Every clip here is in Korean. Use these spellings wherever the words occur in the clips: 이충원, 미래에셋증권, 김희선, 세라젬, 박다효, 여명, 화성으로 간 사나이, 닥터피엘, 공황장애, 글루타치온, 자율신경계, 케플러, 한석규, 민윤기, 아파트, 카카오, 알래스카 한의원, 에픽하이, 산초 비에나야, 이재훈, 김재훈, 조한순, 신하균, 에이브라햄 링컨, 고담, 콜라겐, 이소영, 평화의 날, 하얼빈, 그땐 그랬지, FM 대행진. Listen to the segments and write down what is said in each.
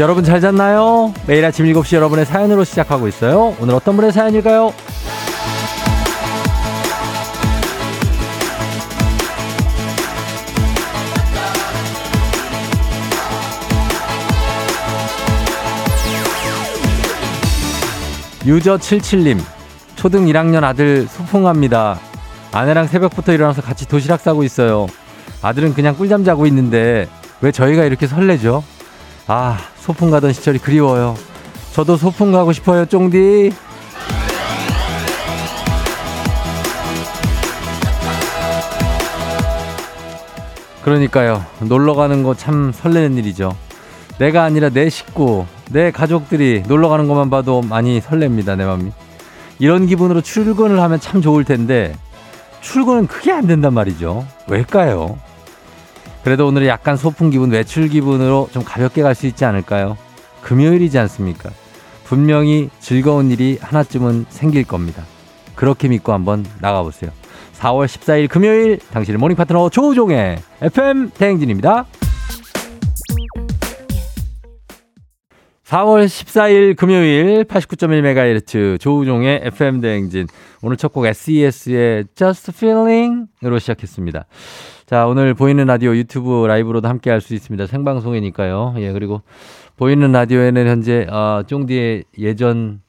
여러분 잘 잤나요? 매일 아침 7시 여러분의 사연으로 시작하고 있어요. 오늘 어떤 분의 사연일까요? 유저77님, 초등 1학년 아들 소풍합니다. 아내랑 새벽부터 일어나서 같이 도시락 싸고 있어요. 아들은 그냥 꿀잠 자고 있는데 왜 저희가 이렇게 설레죠? 아, 소풍 가던 시절이 그리워요. 저도 소풍 가고 싶어요, 쫑디. 그러니까요, 놀러 가는 거 참 설레는 일이죠. 내가 아니라 내 식구, 내 가족들이 놀러 가는 것만 봐도 많이 설렙니다, 내 맘이. 이런 기분으로 출근을 하면 참 좋을 텐데 출근은 그게 안 된단 말이죠. 왜일까요? 그래도 오늘은 약간 소풍 기분, 외출 기분으로 좀 가볍게 갈 수 있지 않을까요? 금요일이지 않습니까? 분명히 즐거운 일이 하나쯤은 생길 겁니다. 그렇게 믿고 한번 나가보세요. 4월 14일 금요일, 당신의 모닝 파트너 조우종의 FM 대행진입니다. 4월 14일 금요일 89.1MHz 조우종의 FM 대행진. 오늘 첫 곡 SES의 Just Feeling으로 시작했습니다. 자, 오늘 보이는 라디오 유튜브 라이브로도 함께 할 수 있습니다. 생방송이니까요. 예, 그리고 보이는 라디오에는 현재 쫑디의 예전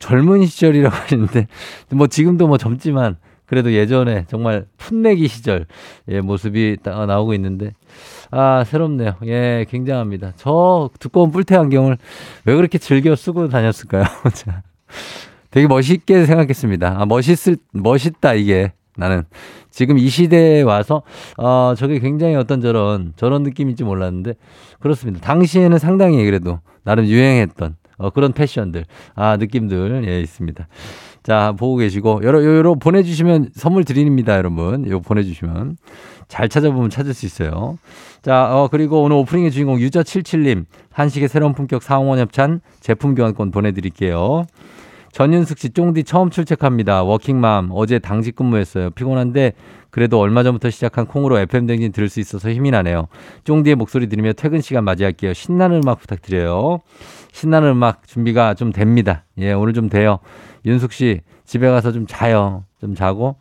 젊은 시절이라고 하는데 뭐 지금도 뭐 젊지만 그래도 예전에 정말 풋내기 시절 모습이 나오고 있는데 아, 새롭네요. 예, 굉장합니다. 저 두꺼운 뿔테 안경을 왜 그렇게 즐겨 쓰고 다녔을까요? 되게 멋있게 생각했습니다. 아, 멋있다, 이게. 나는 지금 이 시대에 와서, 저게 굉장히 어떤 저런 느낌인지 몰랐는데, 그렇습니다. 당시에는 상당히 그래도 나름 유행했던, 그런 패션들, 느낌들, 예, 있습니다. 자, 보고 계시고, 요로 보내주시면 선물 드립니다, 여러분. 요거 보내주시면. 잘 찾아보면 찾을 수 있어요. 자, 그리고 오늘 오프닝의 주인공 유저77님, 한식의 새로운 품격 사홍원 협찬 제품 교환권 보내드릴게요. 전윤숙 씨, 쫑디 처음 출첵합니다. 워킹맘, 어제 당직 근무했어요. 피곤한데 그래도 얼마 전부터 시작한 콩으로 FM 댕진 들을 수 있어서 힘이 나네요. 쫑디의 목소리 들으며 퇴근 시간 맞이할게요. 신나는 음악 부탁드려요. 신나는 음악 준비가 좀 됩니다. 예, 오늘 좀 돼요. 윤숙 씨, 집에 가서 좀 자요. 좀 자고.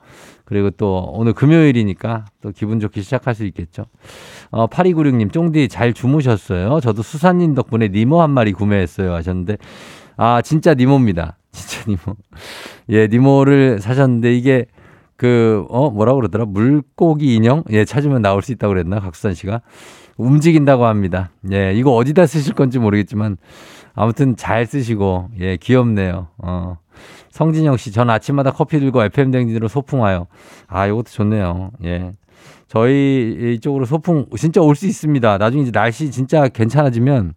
그리고 또 오늘 금요일이니까 또 기분 좋게 시작할 수 있겠죠. 8296님, 쫑디 잘 주무셨어요? 저도 수사님 덕분에 니모 한 마리 구매했어요 하셨는데, 아, 진짜 니모입니다. 진짜 니모. 예, 니모를 사셨는데 이게 뭐라고 그러더라? 물고기 인형? 예, 찾으면 나올 수 있다고 그랬나? 각수산 씨가. 움직인다고 합니다. 예, 이거 어디다 쓰실 건지 모르겠지만 아무튼 잘 쓰시고, 예, 귀엽네요. 성진영 씨, 전 아침마다 커피 들고 FM 댕진으로 소풍 와요. 아, 이것도 좋네요. 예. 저희 이쪽으로 소풍 진짜 올 수 있습니다. 나중에 이제 날씨 진짜 괜찮아지면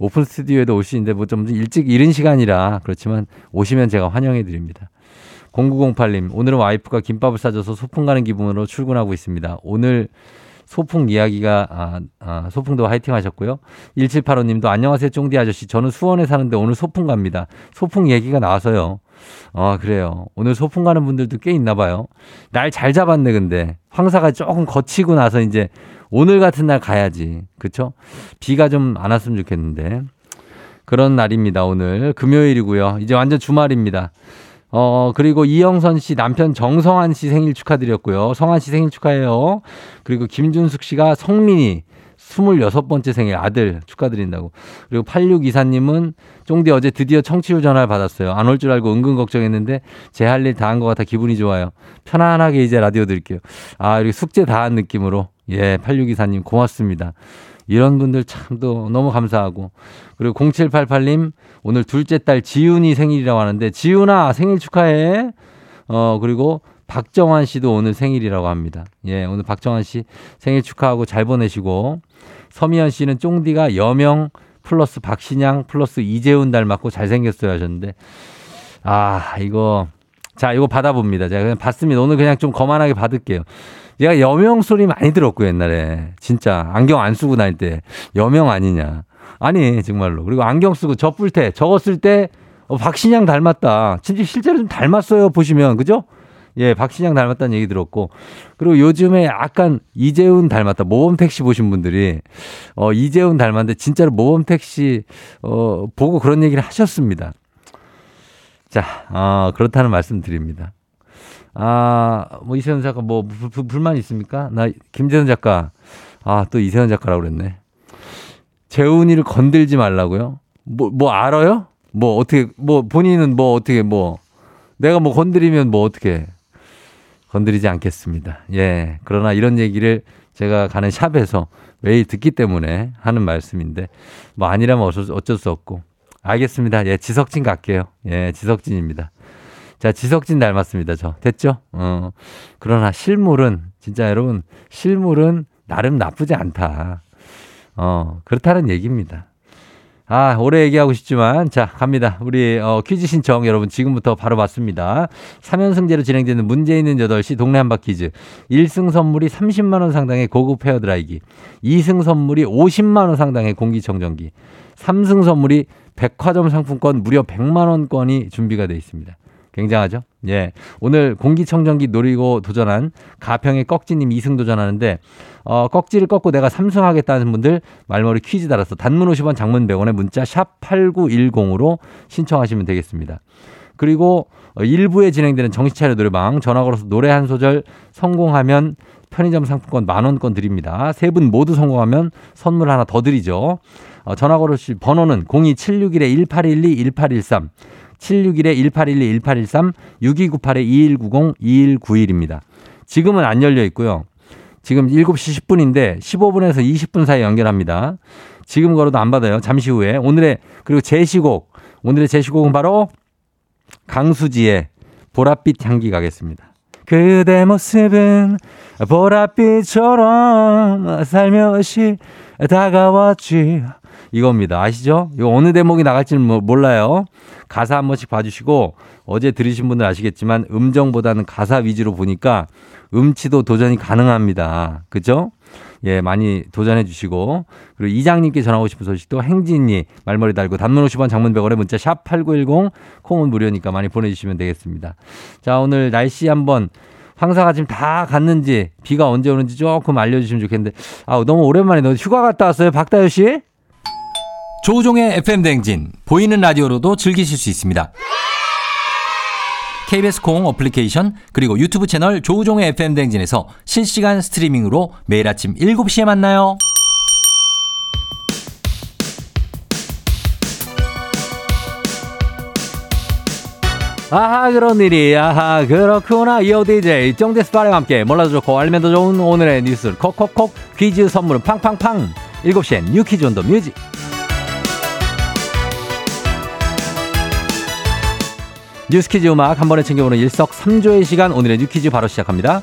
오픈 스튜디오에도 올 수 있는데 뭐 좀 일찍 이른 시간이라 그렇지만 오시면 제가 환영해 드립니다. 0908님, 오늘은 와이프가 김밥을 싸줘서 소풍 가는 기분으로 출근하고 있습니다. 오늘 소풍 이야기가 소풍도 화이팅 하셨고요. 1785님도 안녕하세요 쫑디 아저씨, 저는 수원에 사는데 오늘 소풍 갑니다. 소풍 얘기가 나와서요. 그래요. 오늘 소풍 가는 분들도 꽤 있나 봐요. 날 잘 잡았네. 근데 황사가 조금 거치고 나서 이제 오늘 같은 날 가야지. 그렇죠? 비가 좀 안 왔으면 좋겠는데. 그런 날입니다. 오늘 금요일이고요. 이제 완전 주말입니다. 그리고 이영선 씨, 남편 정성한 씨 생일 축하드렸고요. 성한 씨 생일 축하해요. 그리고 김준숙 씨가 성민이 26번째 생일 아들 축하드린다고. 그리고 8624님은 쫑디 어제 드디어 청취율 전화를 받았어요. 안 올 줄 알고 은근 걱정했는데 제 할 일 다 한 것 같아 기분이 좋아요. 편안하게 이제 라디오 들을게요. 아, 이렇게 숙제 다 한 느낌으로. 예, 8624님 고맙습니다. 이런 분들 참 또 너무 감사하고. 그리고 0788님, 오늘 둘째 딸 지윤이 생일이라고 하는데 지윤아 생일 축하해. 그리고 박정환 씨도 오늘 생일이라고 합니다. 예, 오늘 박정환 씨 생일 축하하고 잘 보내시고. 서미연 씨는 쫑디가 여명 플러스 박신양 플러스 이재훈 닮았고 잘생겼어요 하셨는데, 아, 이거 자, 이거 받아봅니다. 제가 그냥 받습니다. 오늘 그냥 좀 거만하게 받을게요. 얘가 여명 소리 많이 들었고 옛날에 진짜 안경 안 쓰고 다닐 때 여명 아니냐. 아니 정말로. 그리고 안경 쓰고 저 뿔테 저거 쓸 때 박신양 닮았다. 진짜 실제로 좀 닮았어요 보시면. 그죠? 예, 박신양 닮았다는 얘기 들었고, 그리고 요즘에 약간 이재훈 닮았다. 모범택시 보신 분들이 이재훈 닮았는데 진짜로 모범택시 보고 그런 얘기를 하셨습니다. 자, 그렇다는 말씀 드립니다. 뭐 이세훈 작가 뭐 불만 있습니까? 나 김재훈 작가, 또 이세훈 작가라고 그랬네. 재훈이를 건들지 말라고요? 뭐 알아요? 뭐 어떻게, 뭐 본인은 뭐 어떻게, 뭐 내가 뭐 건드리면 뭐 어떻게, 건드리지 않겠습니다. 예, 그러나 이런 얘기를 제가 가는 샵에서 매일 듣기 때문에 하는 말씀인데, 뭐 아니라면 어쩔 수 없고. 알겠습니다. 예, 지석진 갈게요. 예, 지석진입니다. 자, 지석진 닮았습니다. 저 됐죠? 그러나 실물은 진짜 여러분, 실물은 나름 나쁘지 않다. 그렇다는 얘기입니다. 오래 얘기하고 싶지만, 자, 갑니다. 우리 퀴즈 신청 여러분 지금부터 바로 받습니다. 3연승제로 진행되는 문제 있는 8시 동네 한바 퀴즈. 1승 선물이 30만 원 상당의 고급 헤어드라이기, 2승 선물이 50만 원 상당의 공기청정기, 3승 선물이 백화점 상품권 무려 100만 원권이 준비가 되어 있습니다. 굉장하죠? 예. 오늘 공기청정기 노리고 도전한 가평의 꺽지님 2승 도전하는데, 꺽지를 꺾고 내가 3승 하겠다는 분들 말머리 퀴즈 달아서 단문 50원, 장문 100원에 문자 샵 8910으로 신청하시면 되겠습니다. 그리고 일부에 진행되는 정신차려 노래방 전화 걸어서 노래 한 소절 성공하면 편의점 상품권 10,000원권 드립니다. 세 분 모두 성공하면 선물 하나 더 드리죠. 전화 걸으실 번호는 02761-1812, 1813 761-1812-1813, 6298-2190-2191입니다. 지금은 안 열려 있고요. 지금 7시 10분인데 15분에서 20분 사이에 연결합니다. 지금 걸어도 안 받아요. 잠시 후에. 오늘의 제시곡은 바로 강수지의 보랏빛 향기 가겠습니다. 그대 모습은 보랏빛처럼 살며시 다가왔지, 이겁니다. 아시죠? 이거 어느 대목이 나갈지는 몰라요. 가사 한 번씩 봐주시고, 어제 들으신 분들 아시겠지만 음정보다는 가사 위주로 보니까 음치도 도전이 가능합니다. 그죠? 예, 많이 도전해 주시고, 그리고 이장님께 전하고 싶은 소식도 행진이 말머리 달고 단문 50원, 장문 100원에 문자 샵8910, 콩은 무료니까 많이 보내주시면 되겠습니다. 자, 오늘 날씨 한번, 황사가 지금 다 갔는지 비가 언제 오는지 조금 알려주시면 좋겠는데, 너무 오랜만에 너 휴가 갔다 왔어요, 박다효 씨? 조우종의 FM 대행진, 보이는 라디오로도 즐기실 수 있습니다. KBS 콩 어플리케이션, 그리고 유튜브 채널 조우종의 FM 대행진에서 실시간 스트리밍으로 매일 아침 7시에 만나요. 아하, 그런 일이, 아하, 그렇구나. 이어 DJ 정대 스파랑 함께 몰라도 좋고 알면 더 좋은 오늘의 뉴스 콕콕콕, 퀴즈 선물은 팡팡팡. 7시엔 뉴 퀴즈 온 더 뮤직. 뉴스퀴즈 음악 한 번에 챙겨보는 일석삼조의 시간, 오늘의 뉴퀴즈 바로 시작합니다.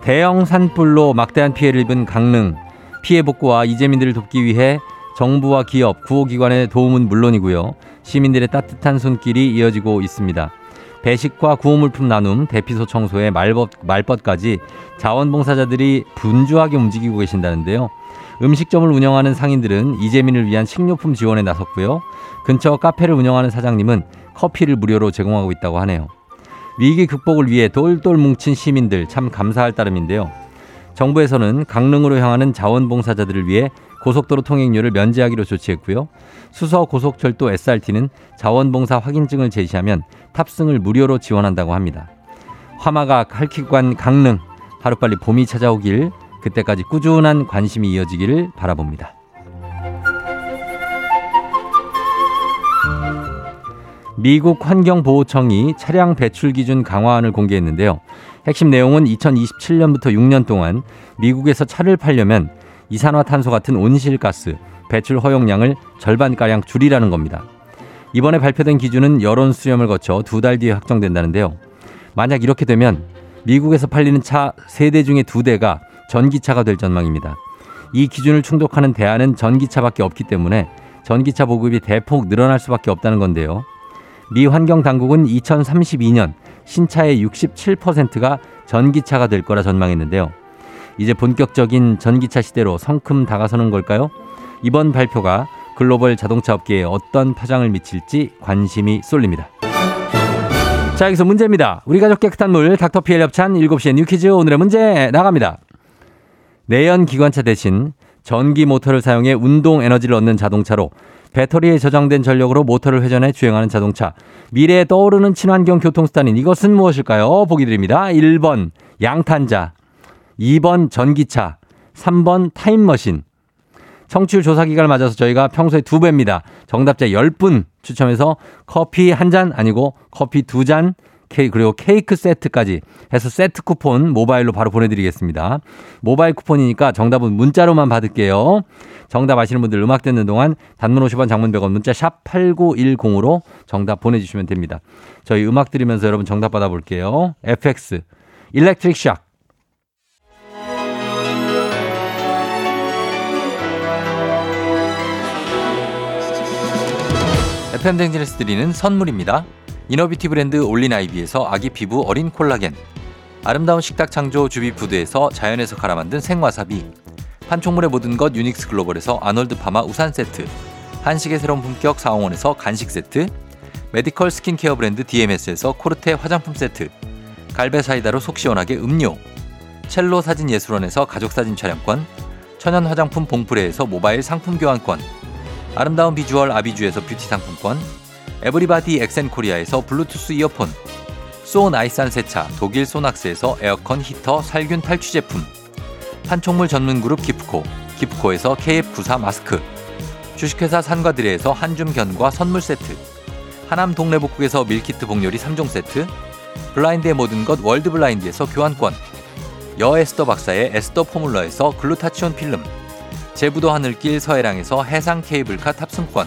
대형 산불로 막대한 피해를 입은 강릉. 피해 복구와 이재민들을 돕기 위해 정부와 기업, 구호기관의 도움은 물론이고요, 시민들의 따뜻한 손길이 이어지고 있습니다. 배식과 구호물품 나눔, 대피소 청소에 말벗까지 자원봉사자들이 분주하게 움직이고 계신다는데요. 음식점을 운영하는 상인들은 이재민을 위한 식료품 지원에 나섰고요. 근처 카페를 운영하는 사장님은 커피를 무료로 제공하고 있다고 하네요. 위기 극복을 위해 똘똘 뭉친 시민들, 참 감사할 따름인데요. 정부에서는 강릉으로 향하는 자원봉사자들을 위해 고속도로 통행료를 면제하기로 조치했고요. 수서고속철도 SRT는 자원봉사 확인증을 제시하면 탑승을 무료로 지원한다고 합니다. 화마가 칼키관 강릉, 하루빨리 봄이 찾아오길, 그때까지 꾸준한 관심이 이어지기를 바라봅니다. 미국 환경보호청이 차량 배출 기준 강화안을 공개했는데요. 핵심 내용은 2027년부터 6년 동안 미국에서 차를 팔려면 이산화탄소 같은 온실가스 배출 허용량을 절반가량 줄이라는 겁니다. 이번에 발표된 기준은 여론 수렴을 거쳐 2달 뒤에 확정된다는데요. 만약 이렇게 되면 미국에서 팔리는 차 3대 중에 2대가 전기차가 될 전망입니다. 이 기준을 충족하는 대안은 전기차밖에 없기 때문에 전기차 보급이 대폭 늘어날 수밖에 없다는 건데요. 미 환경당국은 2032년 신차의 67%가 전기차가 될 거라 전망했는데요. 이제 본격적인 전기차 시대로 성큼 다가서는 걸까요? 이번 발표가 글로벌 자동차 업계에 어떤 파장을 미칠지 관심이 쏠립니다. 자, 여기서 문제입니다. 우리 가족 깨끗한 물 닥터피엘 협찬 7시에 뉴퀴즈 오늘의 문제 나갑니다. 내연 기관차 대신 전기 모터를 사용해 운동 에너지를 얻는 자동차로 배터리에 저장된 전력으로 모터를 회전해 주행하는 자동차. 미래에 떠오르는 친환경 교통수단인 이것은 무엇일까요? 보기 드립니다. 1번 양탄자, 2번 전기차, 3번 타임머신. 청취율 조사 기간을 맞아서 저희가 평소에 2배입니다. 정답자 10분 추첨해서 커피 한 잔 아니고 커피 2잔 그리고 케이크 세트까지 해서 세트 쿠폰 모바일로 바로 보내드리겠습니다. 모바일 쿠폰이니까 정답은 문자로만 받을게요. 정답 아시는 분들 음악 듣는 동안 단문 50원, 장문 100원, 문자 샵 8910으로 정답 보내주시면 됩니다. 저희 음악 들으면서 여러분 정답 받아볼게요. FX, 일렉트릭 샥. FM 대행진에서 드리는 선물입니다. 이너뷰티 브랜드 올린아이비에서 아기 피부 어린 콜라겐, 아름다운 식탁 창조 주비푸드에서 자연에서 갈아 만든 생와사비, 판촉물의 모든 것 유닉스 글로벌에서 아놀드 파마 우산 세트, 한식의 새로운 품격 사홍원에서 간식 세트, 메디컬 스킨케어 브랜드 DMS에서 코르테 화장품 세트, 갈배 사이다로 속 시원하게 음료, 첼로 사진 예술원에서 가족사진 촬영권, 천연 화장품 봉프레에서 모바일 상품 교환권, 아름다운 비주얼 아비주에서 뷰티 상품권, 에브리바디 엑센코리아에서 블루투스 이어폰, 소온 아이산 세차 독일 소낙스에서 에어컨 히터 살균 탈취 제품, 판촉물 전문 그룹 기프코, 기프코에서 KF94 마스크, 주식회사 산과드레에서 한줌견과 선물 세트, 하남 동래복국에서 밀키트 복요리 3종 세트, 블라인드의 모든 것 월드블라인드에서 교환권, 여 에스더 박사의 에스더 포뮬러에서 글루타치온 필름, 제부도 하늘길 서해랑에서 해상 케이블카 탑승권,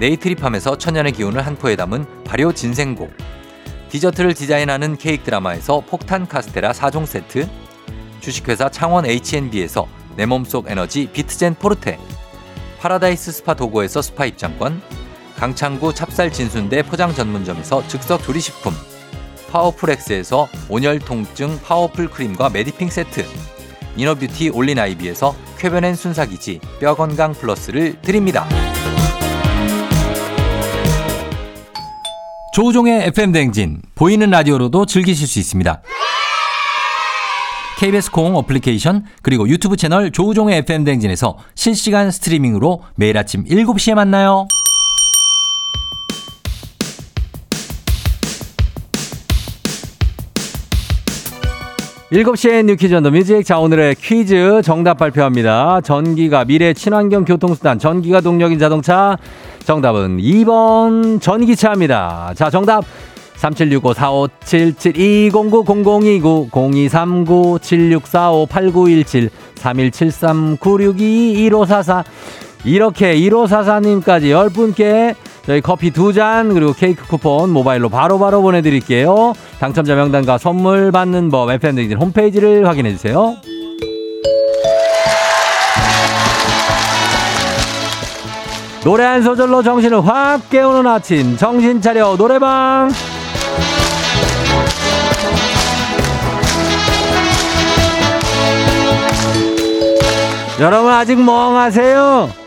네이트리팜에서 천연의 기운을 한 포에 담은 발효 진생곡, 디저트를 디자인하는 케이크 드라마에서 폭탄 카스테라 4종 세트, 주식회사 창원 H&B에서 내 몸속 에너지 비트젠 포르테, 파라다이스 스파 도고에서 스파 입장권, 강창구 찹쌀 진순대 포장 전문점에서 즉석 조리식품, 파워풀엑스에서 온열 통증 파워풀 크림과 메디핑 세트, 이너뷰티 올린아이비에서 쾌변엔 순삭이지 뼈건강 플러스를 드립니다. 조우종의 FM 대행진 보이는 라디오로도 즐기실 수 있습니다. KBS 콩 어플리케이션 그리고 유튜브 채널 조우종의 FM 대행진에서 실시간 스트리밍으로 매일 아침 7시에 만나요. 일곱 시에 뉴 퀴즈 온 더 뮤직. 자, 오늘의 퀴즈 정답 발표합니다. 전기가 미래 친환경 교통수단, 전기가 동력인 자동차. 정답은 2번 전기차입니다. 자, 정답 3765-4577-2090-029-0239-7645-8917-3173-9622-1544 이렇게 1544님까지 10분께 저희 커피 2잔 그리고 케이크 쿠폰 모바일로 바로바로 보내드릴게요. 당첨자 명단과 선물 받는 법 FM 대행진 홈페이지를 확인해주세요. 노래 한 소절로 정신을 확 깨우는 아침 정신 차려 노래방. 여러분 아직 멍하세요?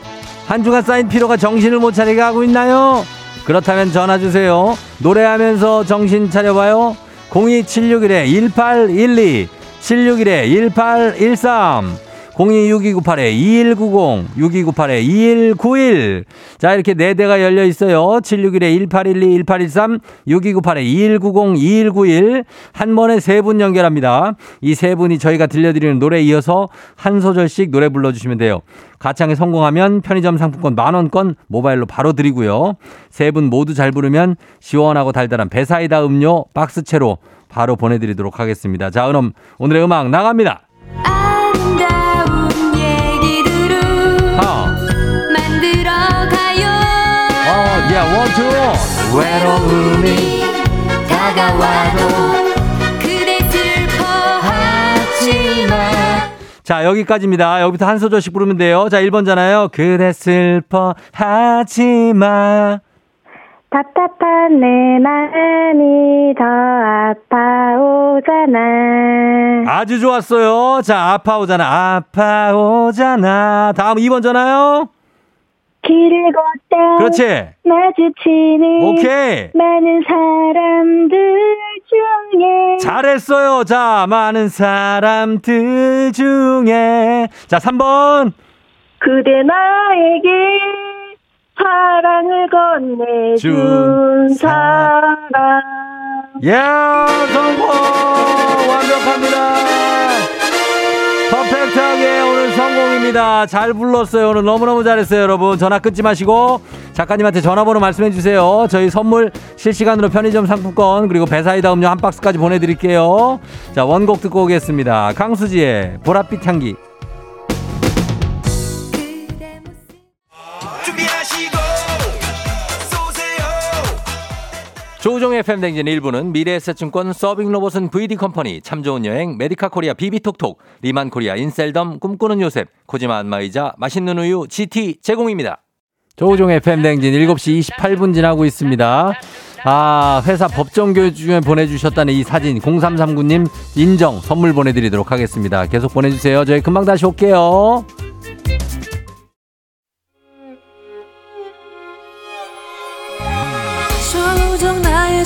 한 주간 쌓인 피로가 정신을 못 차리게 하고 있나요? 그렇다면 전화주세요. 노래하면서 정신 차려봐요. 02761-1812 761-1813 026298-2190 6298-2191. 자, 이렇게 4대가 열려 있어요. 761-1812 1813 6298-2190 2191. 한 번에 3분 연결합니다. 이 3분이 저희가 들려드리는 노래에 이어서 한 소절씩 노래 불러주시면 돼요. 가창에 성공하면 편의점 상품권 10,000원권 모바일로 바로 드리고요. 3분 모두 잘 부르면 시원하고 달달한 배사이다 음료 박스채로 바로 보내드리도록 하겠습니다. 자, 그럼 오늘의 음악 나갑니다. 아름다운 얘기들을 만들어가요. 외로움이 다가와도 그대 슬퍼하지 마. 자, 여기까지입니다. 여기부터 한 소절씩 부르면 돼요. 자, 1번잖아요. 그대 슬퍼하지 마. 답답한 내 마음이 더 아파오잖아. 아주 좋았어요. 자, 아파오잖아. 아파오잖아. 다음 2번잖아요. 길을 걷다 그렇지. 마주치는 오케이. 많은 사람들 중에. 잘했어요. 자, 많은 사람들 중에. 자, 3번. 그대 나에게 사랑을 건네준 사람. 야, 성공! 완벽합니다. 퍼펙트하게 오늘 성공입니다. 잘 불렀어요. 오늘 너무너무 잘했어요. 여러분 전화 끊지 마시고 작가님한테 전화번호 말씀해 주세요. 저희 선물 실시간으로 편의점 상품권 그리고 배사이다 음료 한 박스까지 보내드릴게요. 자, 원곡 듣고 오겠습니다. 강수지의 보랏빛 향기. 조우종의 FM 대행진 1부는 미래에셋증권, 서빙로봇은 VD컴퍼니, 참 좋은 여행, 메디카코리아 비비톡톡, 리만코리아 인셀덤, 꿈꾸는 요셉, 코지마 안마의자, 맛있는 우유, GT 제공입니다. 조우종의 FM 대행진 7시 28분 지나고 있습니다. 아, 회사 법정교육 중에 보내주셨다는 이 사진 0339님 인정 선물 보내드리도록 하겠습니다. 계속 보내주세요. 저희 금방 다시 올게요. 나의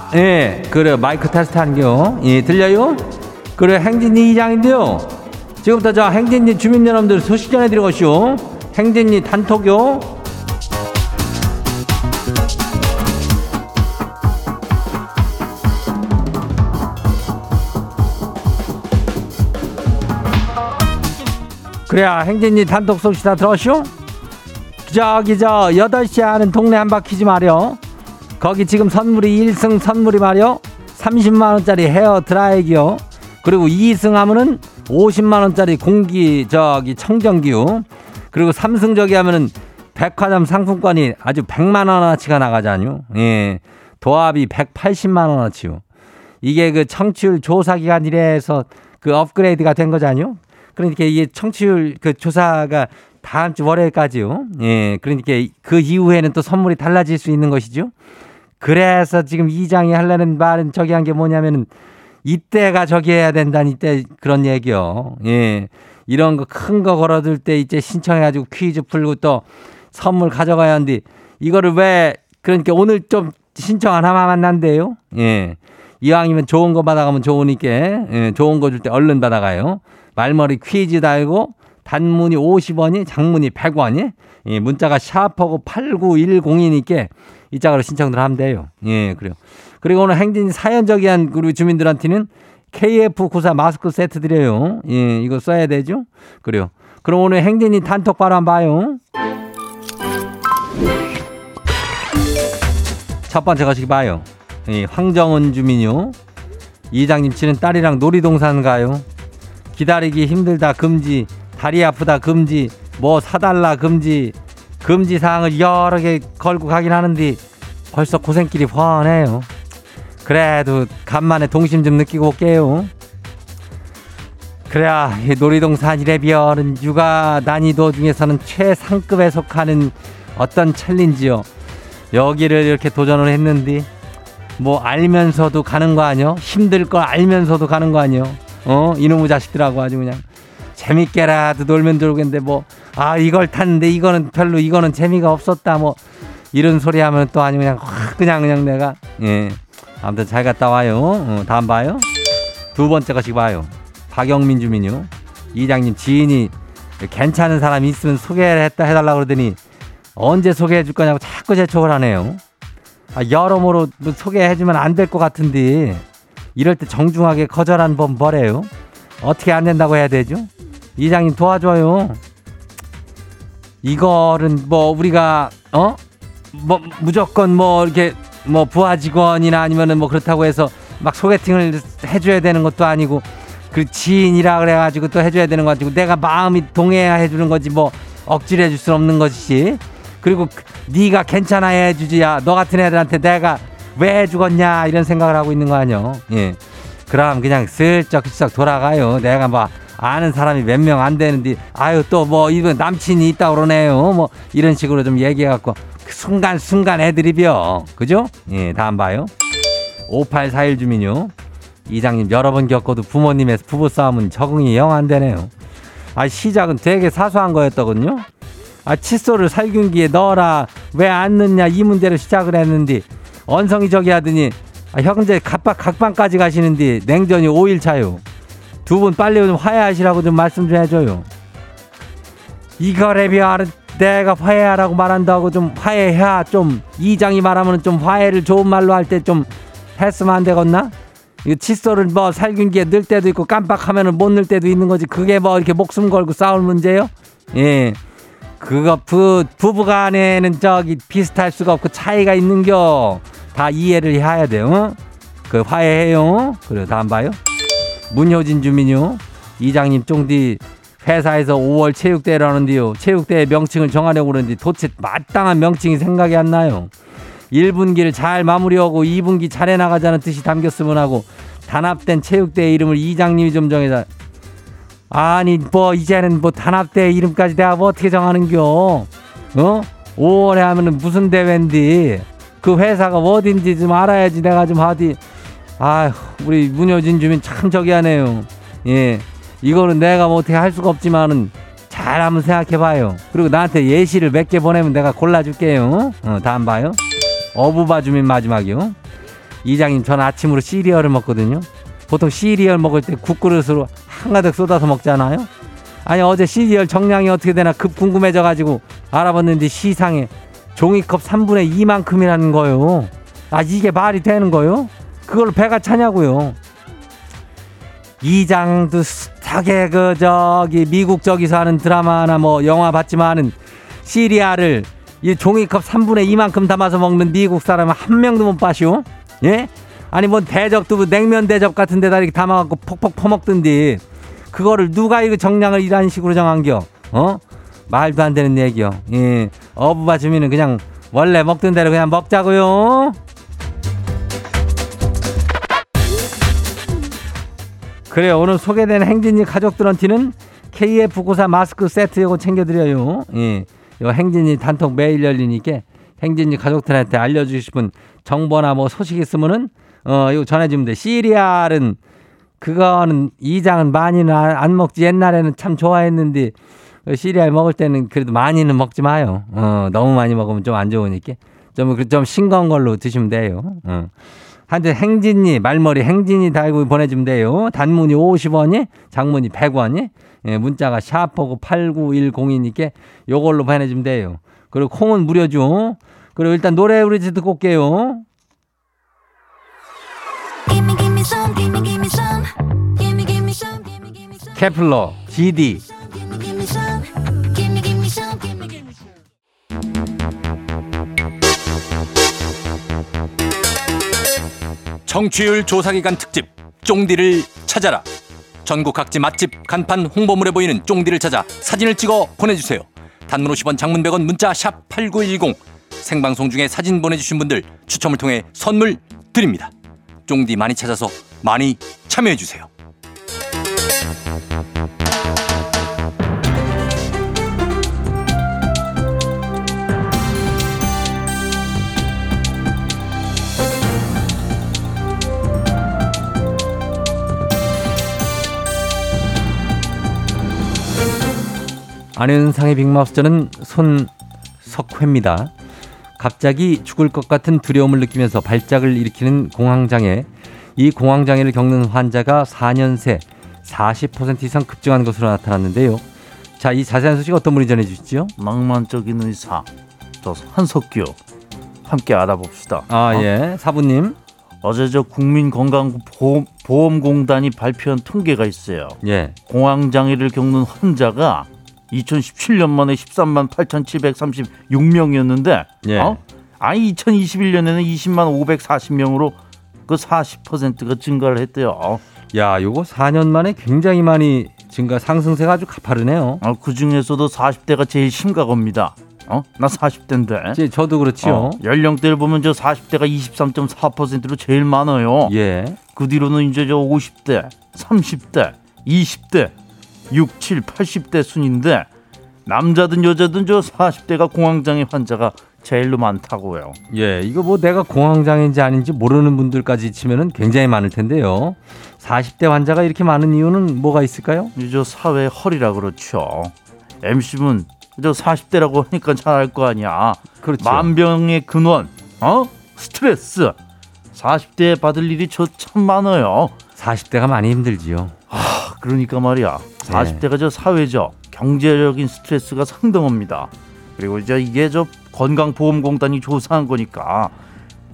예, 그래, 마이크 테스트 한겨. 예, 들려요? 그래, 행진이 이장인데요. 지금부터 저 행진이 주민 여러분들 소식 전해드리고시오. 행진이 단톡요. 그래야 행진이 단톡 소식 다 들었쇼? 기저 8시에 하는 동네 한 바퀴지 말여. 거기 지금 선물이 1승 선물이 말이요. 30만원짜리 헤어 드라이기요. 그리고 2승 하면은 50만원짜리 공기, 저기, 청정기요. 그리고 3승 저기 하면은 백화점 상품권이 아주 100만원어치가 나가잖요. 예. 도합이 180만원어치요. 이게 그 청취율 조사기간이라서 그 업그레이드가 된 거잖요. 그러니까 이게 청취율 그 조사가 다음 주 월요일까지요. 예. 그러니까 그 이후에는 또 선물이 달라질 수 있는 것이죠. 그래서 지금 이장이 하려는 말은 저기 한 게 뭐냐면은 이때가 저기 해야 된다니 이때 그런 얘기요. 예. 이런 거 큰 거 걸어둘 때 이제 신청해가지고 퀴즈 풀고 또 선물 가져가야 하는데 이거를 왜 그러니까 오늘 좀 신청 안 하면 난대요. 예. 이왕이면 좋은 거 받아가면 좋으니까 예. 좋은 거 줄 때 얼른 받아가요. 말머리 퀴즈 달고 단문이 50원이 장문이 100원이 예. 문자가 샤프하고 8910이니까 이 짝으로 신청들 하면 돼요. 예, 그래요. 그리고 오늘 행진 사연적이한 우리 주민들한테는 KF94 마스크 세트 드려요. 예, 이거 써야 되죠? 그래요. 그럼 오늘 행진이 단톡 바로 한번 봐요. 첫 번째 거시기 봐요. 예, 황정은 주민요. 이장님 치는 딸이랑 놀이동산 가요. 기다리기 힘들다 금지, 다리 아프다 금지, 뭐 사달라 금지, 금지 사항을 여러 개 걸고 가긴 하는데 벌써 고생길이 훤해요. 그래도 간만에 동심 좀 느끼고 올게요. 그래야 놀이동산 이래비어는 육아 난이도 중에서는 최상급에 속하는 어떤 챌린지요. 여기를 이렇게 도전을 했는데 뭐 알면서도 가는 거 아니요? 힘들 거 알면서도 가는 거 아니요? 어? 이놈의 자식들하고 아주 그냥 재밌게라도 놀면 좋겠는데 뭐 아 이걸 탔는데 이거는 별로 이거는 재미가 없었다 뭐 이런 소리 하면 또 아니 그냥 확 그냥 내가 예 아무튼 잘 갔다 와요. 다음 봐요. 두 번째 것이 봐요. 박영민 주민요. 이장님 지인이 괜찮은 사람이 있으면 소개를 해달라고 그러더니 언제 소개해 줄 거냐고 자꾸 재촉을 하네요. 아, 여러모로 소개해주면 안 될 것 같은데 이럴 때 정중하게 거절한 법 뭐래요? 어떻게 안 된다고 해야 되죠? 이장님 도와줘요. 이거는 뭐 우리가 뭐 무조건 뭐 이렇게 뭐 부하 직원이나 아니면은 뭐 그렇다고 해서 막 소개팅을 해줘야 되는 것도 아니고 그 지인이라 그래가지고 또 해줘야 되는 거 가지고 내가 마음이 동해야 해주는 거지 뭐 억지로 해줄 수는 없는 것이지. 그리고 네가 괜찮아 해주지 야 너 같은 애들한테 내가 왜 해주겠냐 이런 생각을 하고 있는 거 아니요. 예. 그럼 그냥 슬쩍슬쩍 돌아가요. 내가 막 아는 사람이 몇 명 안 되는데 아유 또 뭐 이번 남친이 있다 그러네요. 뭐 이런 식으로 좀 얘기해갖고 그 순간 애드립이요. 그죠? 예, 다음 봐요. 5841 주민요. 이장님 여러 번 겪어도 부모님의 부부싸움은 적응이 영 안 되네요. 아 시작은 되게 사소한 거였더군요. 아 칫솔을 살균기에 넣어라 왜 안 넣냐 이 문제로 시작을 했는데 언성이 저기 하더니 아, 형제 각방까지 가시는데 냉전이 5일 차요. 두 분 빨리 좀 화해하시라고 좀 말씀 좀 해줘요. 이거래 비하는 내가 화해하라고 말한다고 좀 화해해야 좀 이장이 말하면 좀 화해를 좋은 말로 할 때 좀 했으면 안 되겠나? 이거 칫솔을 뭐 살균기에 넣을 때도 있고 깜빡하면은 못 넣을 때도 있는 거지. 그게 뭐 이렇게 목숨 걸고 싸울 문제요? 예. 그거 부부간에는 저기 비슷할 수가 없고 차이가 있는겨. 다 이해를 해야 돼요. 그 화해해요. 그리고 다음 봐요. 문효진 주민요. 이장님 쫑디 회사에서 5월 체육대회라는데요. 체육대회 명칭을 정하려고 그러는데 도대체 마땅한 명칭이 생각이 안 나요. 1분기를 잘 마무리하고 2분기 잘해 나가자는 뜻이 담겼으면 하고 단합된 체육대회 이름을 이장님이 좀 정해자. 아니 뭐 이제는 뭐 단합대회 이름까지 내가 뭐 어떻게 정하는겨. 5월에 하면은 무슨 대회인데 그 회사가 어딘지 좀 알아야지 내가 좀 하디. 아휴 우리 문효진 주민 참 저기하네요. 예, 이거는 내가 뭐 어떻게 할 수가 없지만은 잘 한번 생각해봐요. 그리고 나한테 예시를 몇 개 보내면 내가 골라줄게요. 다음 봐요. 어부바 주민 마지막이요. 이장님 전 아침으로 시리얼을 먹거든요. 보통 시리얼 먹을 때 국그릇으로 한가득 쏟아서 먹잖아요. 아니 어제 시리얼 정량이 어떻게 되나 급 궁금해져가지고 알아봤는데 시상에 종이컵 3분의 2만큼이라는 거요. 아 이게 말이 되는 거요? 그걸 배가 차냐고요. 이장도 숱하게 그 저기 미국 저기서 하는 드라마나 뭐 영화 봤지만은 시리얼을 이 종이컵 3분의 2만큼 담아서 먹는 미국 사람은 한 명도 못 봐시오. 예? 아니 뭐 대접도 뭐 냉면 대접 같은 데다 이렇게 담아갖고 퍽퍽 퍼먹던디 그거를 누가 이거 정량을 이런 식으로 정한겨? 말도 안 되는 얘기요. 예. 어부바 주민은 그냥 원래 먹던 대로 그냥 먹자고요. 그래요. 오늘 소개된 행진이 가족들한테는 KF94 마스크 세트 이거 챙겨드려요. 예. 요 행진이 단톡 매일 열리니까 행진이 가족들한테 알려주실 분 정보나 뭐 소식 있으면은 이거 전해주면 돼. 시리얼은 그거는 이장은 많이는 안 먹지. 옛날에는 참 좋아했는데 시리얼 먹을 때는 그래도 많이는 먹지 마요. 너무 많이 먹으면 좀 안 좋으니까 좀 싱거운 걸로 드시면 돼요. 한데 행진이 말머리 행진이 달고 보내주면 돼요. 단문이 50원이 장문이 100원이 예, 문자가 샤프고 8910이니까 요걸로 보내주면 돼요. 그리고 콩은 무료죠. 그리고 일단 노래 우리 듣고 올게요. 케플러 GD 청취율 조사기간 특집 쫑디를 찾아라. 전국 각지 맛집 간판 홍보물에 보이는 쫑디를 찾아 사진을 찍어 보내주세요. 단문 50원 장문 100원 문자 샵 8910 생방송 중에 사진 보내주신 분들 추첨을 통해 선물 드립니다. 쫑디 많이 찾아서 많이 참여해주세요. 안현상의 빅마우스 저는 손석회입니다. 갑자기 죽을 것 같은 두려움을 느끼면서 발작을 일으키는 공황장애. 이 공황장애를 겪는 환자가 4년 새 40% 이상 급증한 것으로 나타났는데요. 자, 이 자세한 소식 어떤 분이 전해 주시죠? 낭만적인 의사, 저 한석규. 함께 알아봅시다. 아, 어? 예. 사부님. 어제 저 국민건강보험공단이 발표한 통계가 있어요. 예. 공황장애를 겪는 환자가 2017년 만에 13만 8,736명이었는데 예. 어? 아니 2021년에는 20만 540명으로 그 40%가 증가를 했대요. 어? 야, 이거 4년 만에 굉장히 많이 증가, 상승세가 아주 가파르네요. 어, 그 중에서도 40대가 제일 심각합니다. 어? 나 40대인데. 제, 저도 그렇지요. 어, 연령대를 보면 저 40대가 23.4%로 제일 많아요. 예. 그 뒤로는 이제 저 50대, 30대, 20대, 6, 7, 80대 순인데 남자든 여자든 저 40대가 공황장애 환자가 제일로 많다고요. 예, 이거 뭐 내가 공황장애인지 아닌지 모르는 분들까지 치면은 굉장히 많을 텐데요. 40대 환자가 이렇게 많은 이유는 뭐가 있을까요? 저 사회의 허리라 그렇죠. MC분 저 40대라고 하니까 잘 알 거 아니야. 그렇죠. 만병의 근원, 어? 스트레스. 40대에 받을 일이 저 참 많아요. 40대가 많이 힘들지요. 아, 그러니까 말이야. 40대가 저 사회적, 경제적인 스트레스가 상당합니다. 그리고 이제 이게 저 건강보험공단이 조사한 거니까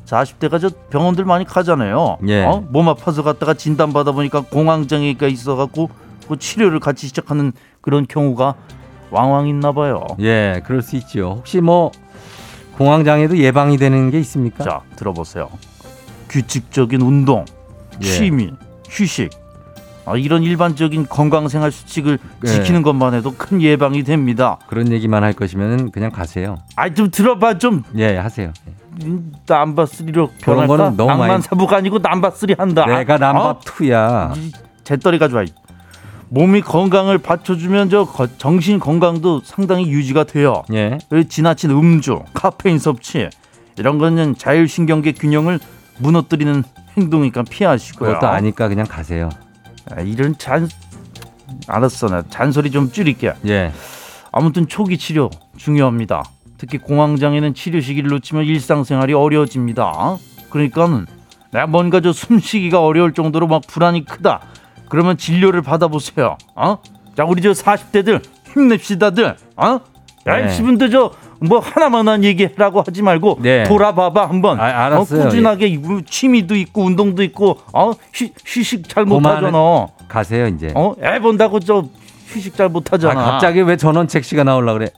40대가 저 병원들 많이 가잖아요. 예. 어? 몸 아파서 갔다가 진단 받아 보니까 공황장애가 있어갖고 그 치료를 같이 시작하는 그런 경우가 왕왕 있나 봐요. 예, 그럴 수 있죠. 혹시 뭐 공황장애도 예방이 되는 게 있습니까? 자, 들어보세요. 규칙적인 운동, 취미, 예. 휴식, 이런 일반적인 건강생활 수칙을 예. 지키는 것만 해도 큰 예방이 됩니다. 그런 얘기만 할 거시면 그냥 가세요. 아, 좀 들어봐 좀. 예, 하세요. 남바쓰리로 변할까? 낭만사부가 아니고 남바쓰리 한다. 내가 남바투야. 재떨이가 좋아. 몸이 건강을 받쳐주면 저 정신 건강도 상당히 유지가 돼요. 예. 그리고 지나친 음주, 카페인 섭취 이런 거는 자율신경계 균형을 무너뜨리는 행동이니까 피하시고요. 그것도 아니까 그냥 가세요. 아, 이런 알았어, 나 잔소리 좀 줄일게. 예. 아무튼 초기 치료 중요합니다. 특히 공황장애는 치료 시기를 놓치면 일상생활이 어려워집니다. 그러니까 내가 뭔가 저 숨쉬기가 어려울 정도로 막 불안이 크다. 그러면 진료를 받아보세요. 어? 자, 우리 저 40대들 힘냅시다들. 어? MC분들 저 뭐 하나만 한 얘기라고 하지 말고 네. 돌아봐봐 한번. 아, 알았어요. 꾸준하게 예. 취미도 있고 운동도 있고 휴식 잘 못하잖아. 가세요 이제. 어? 애 본다고 저 휴식 잘 못하잖아. 아, 갑자기 왜 전원책시가 나오려고 그래.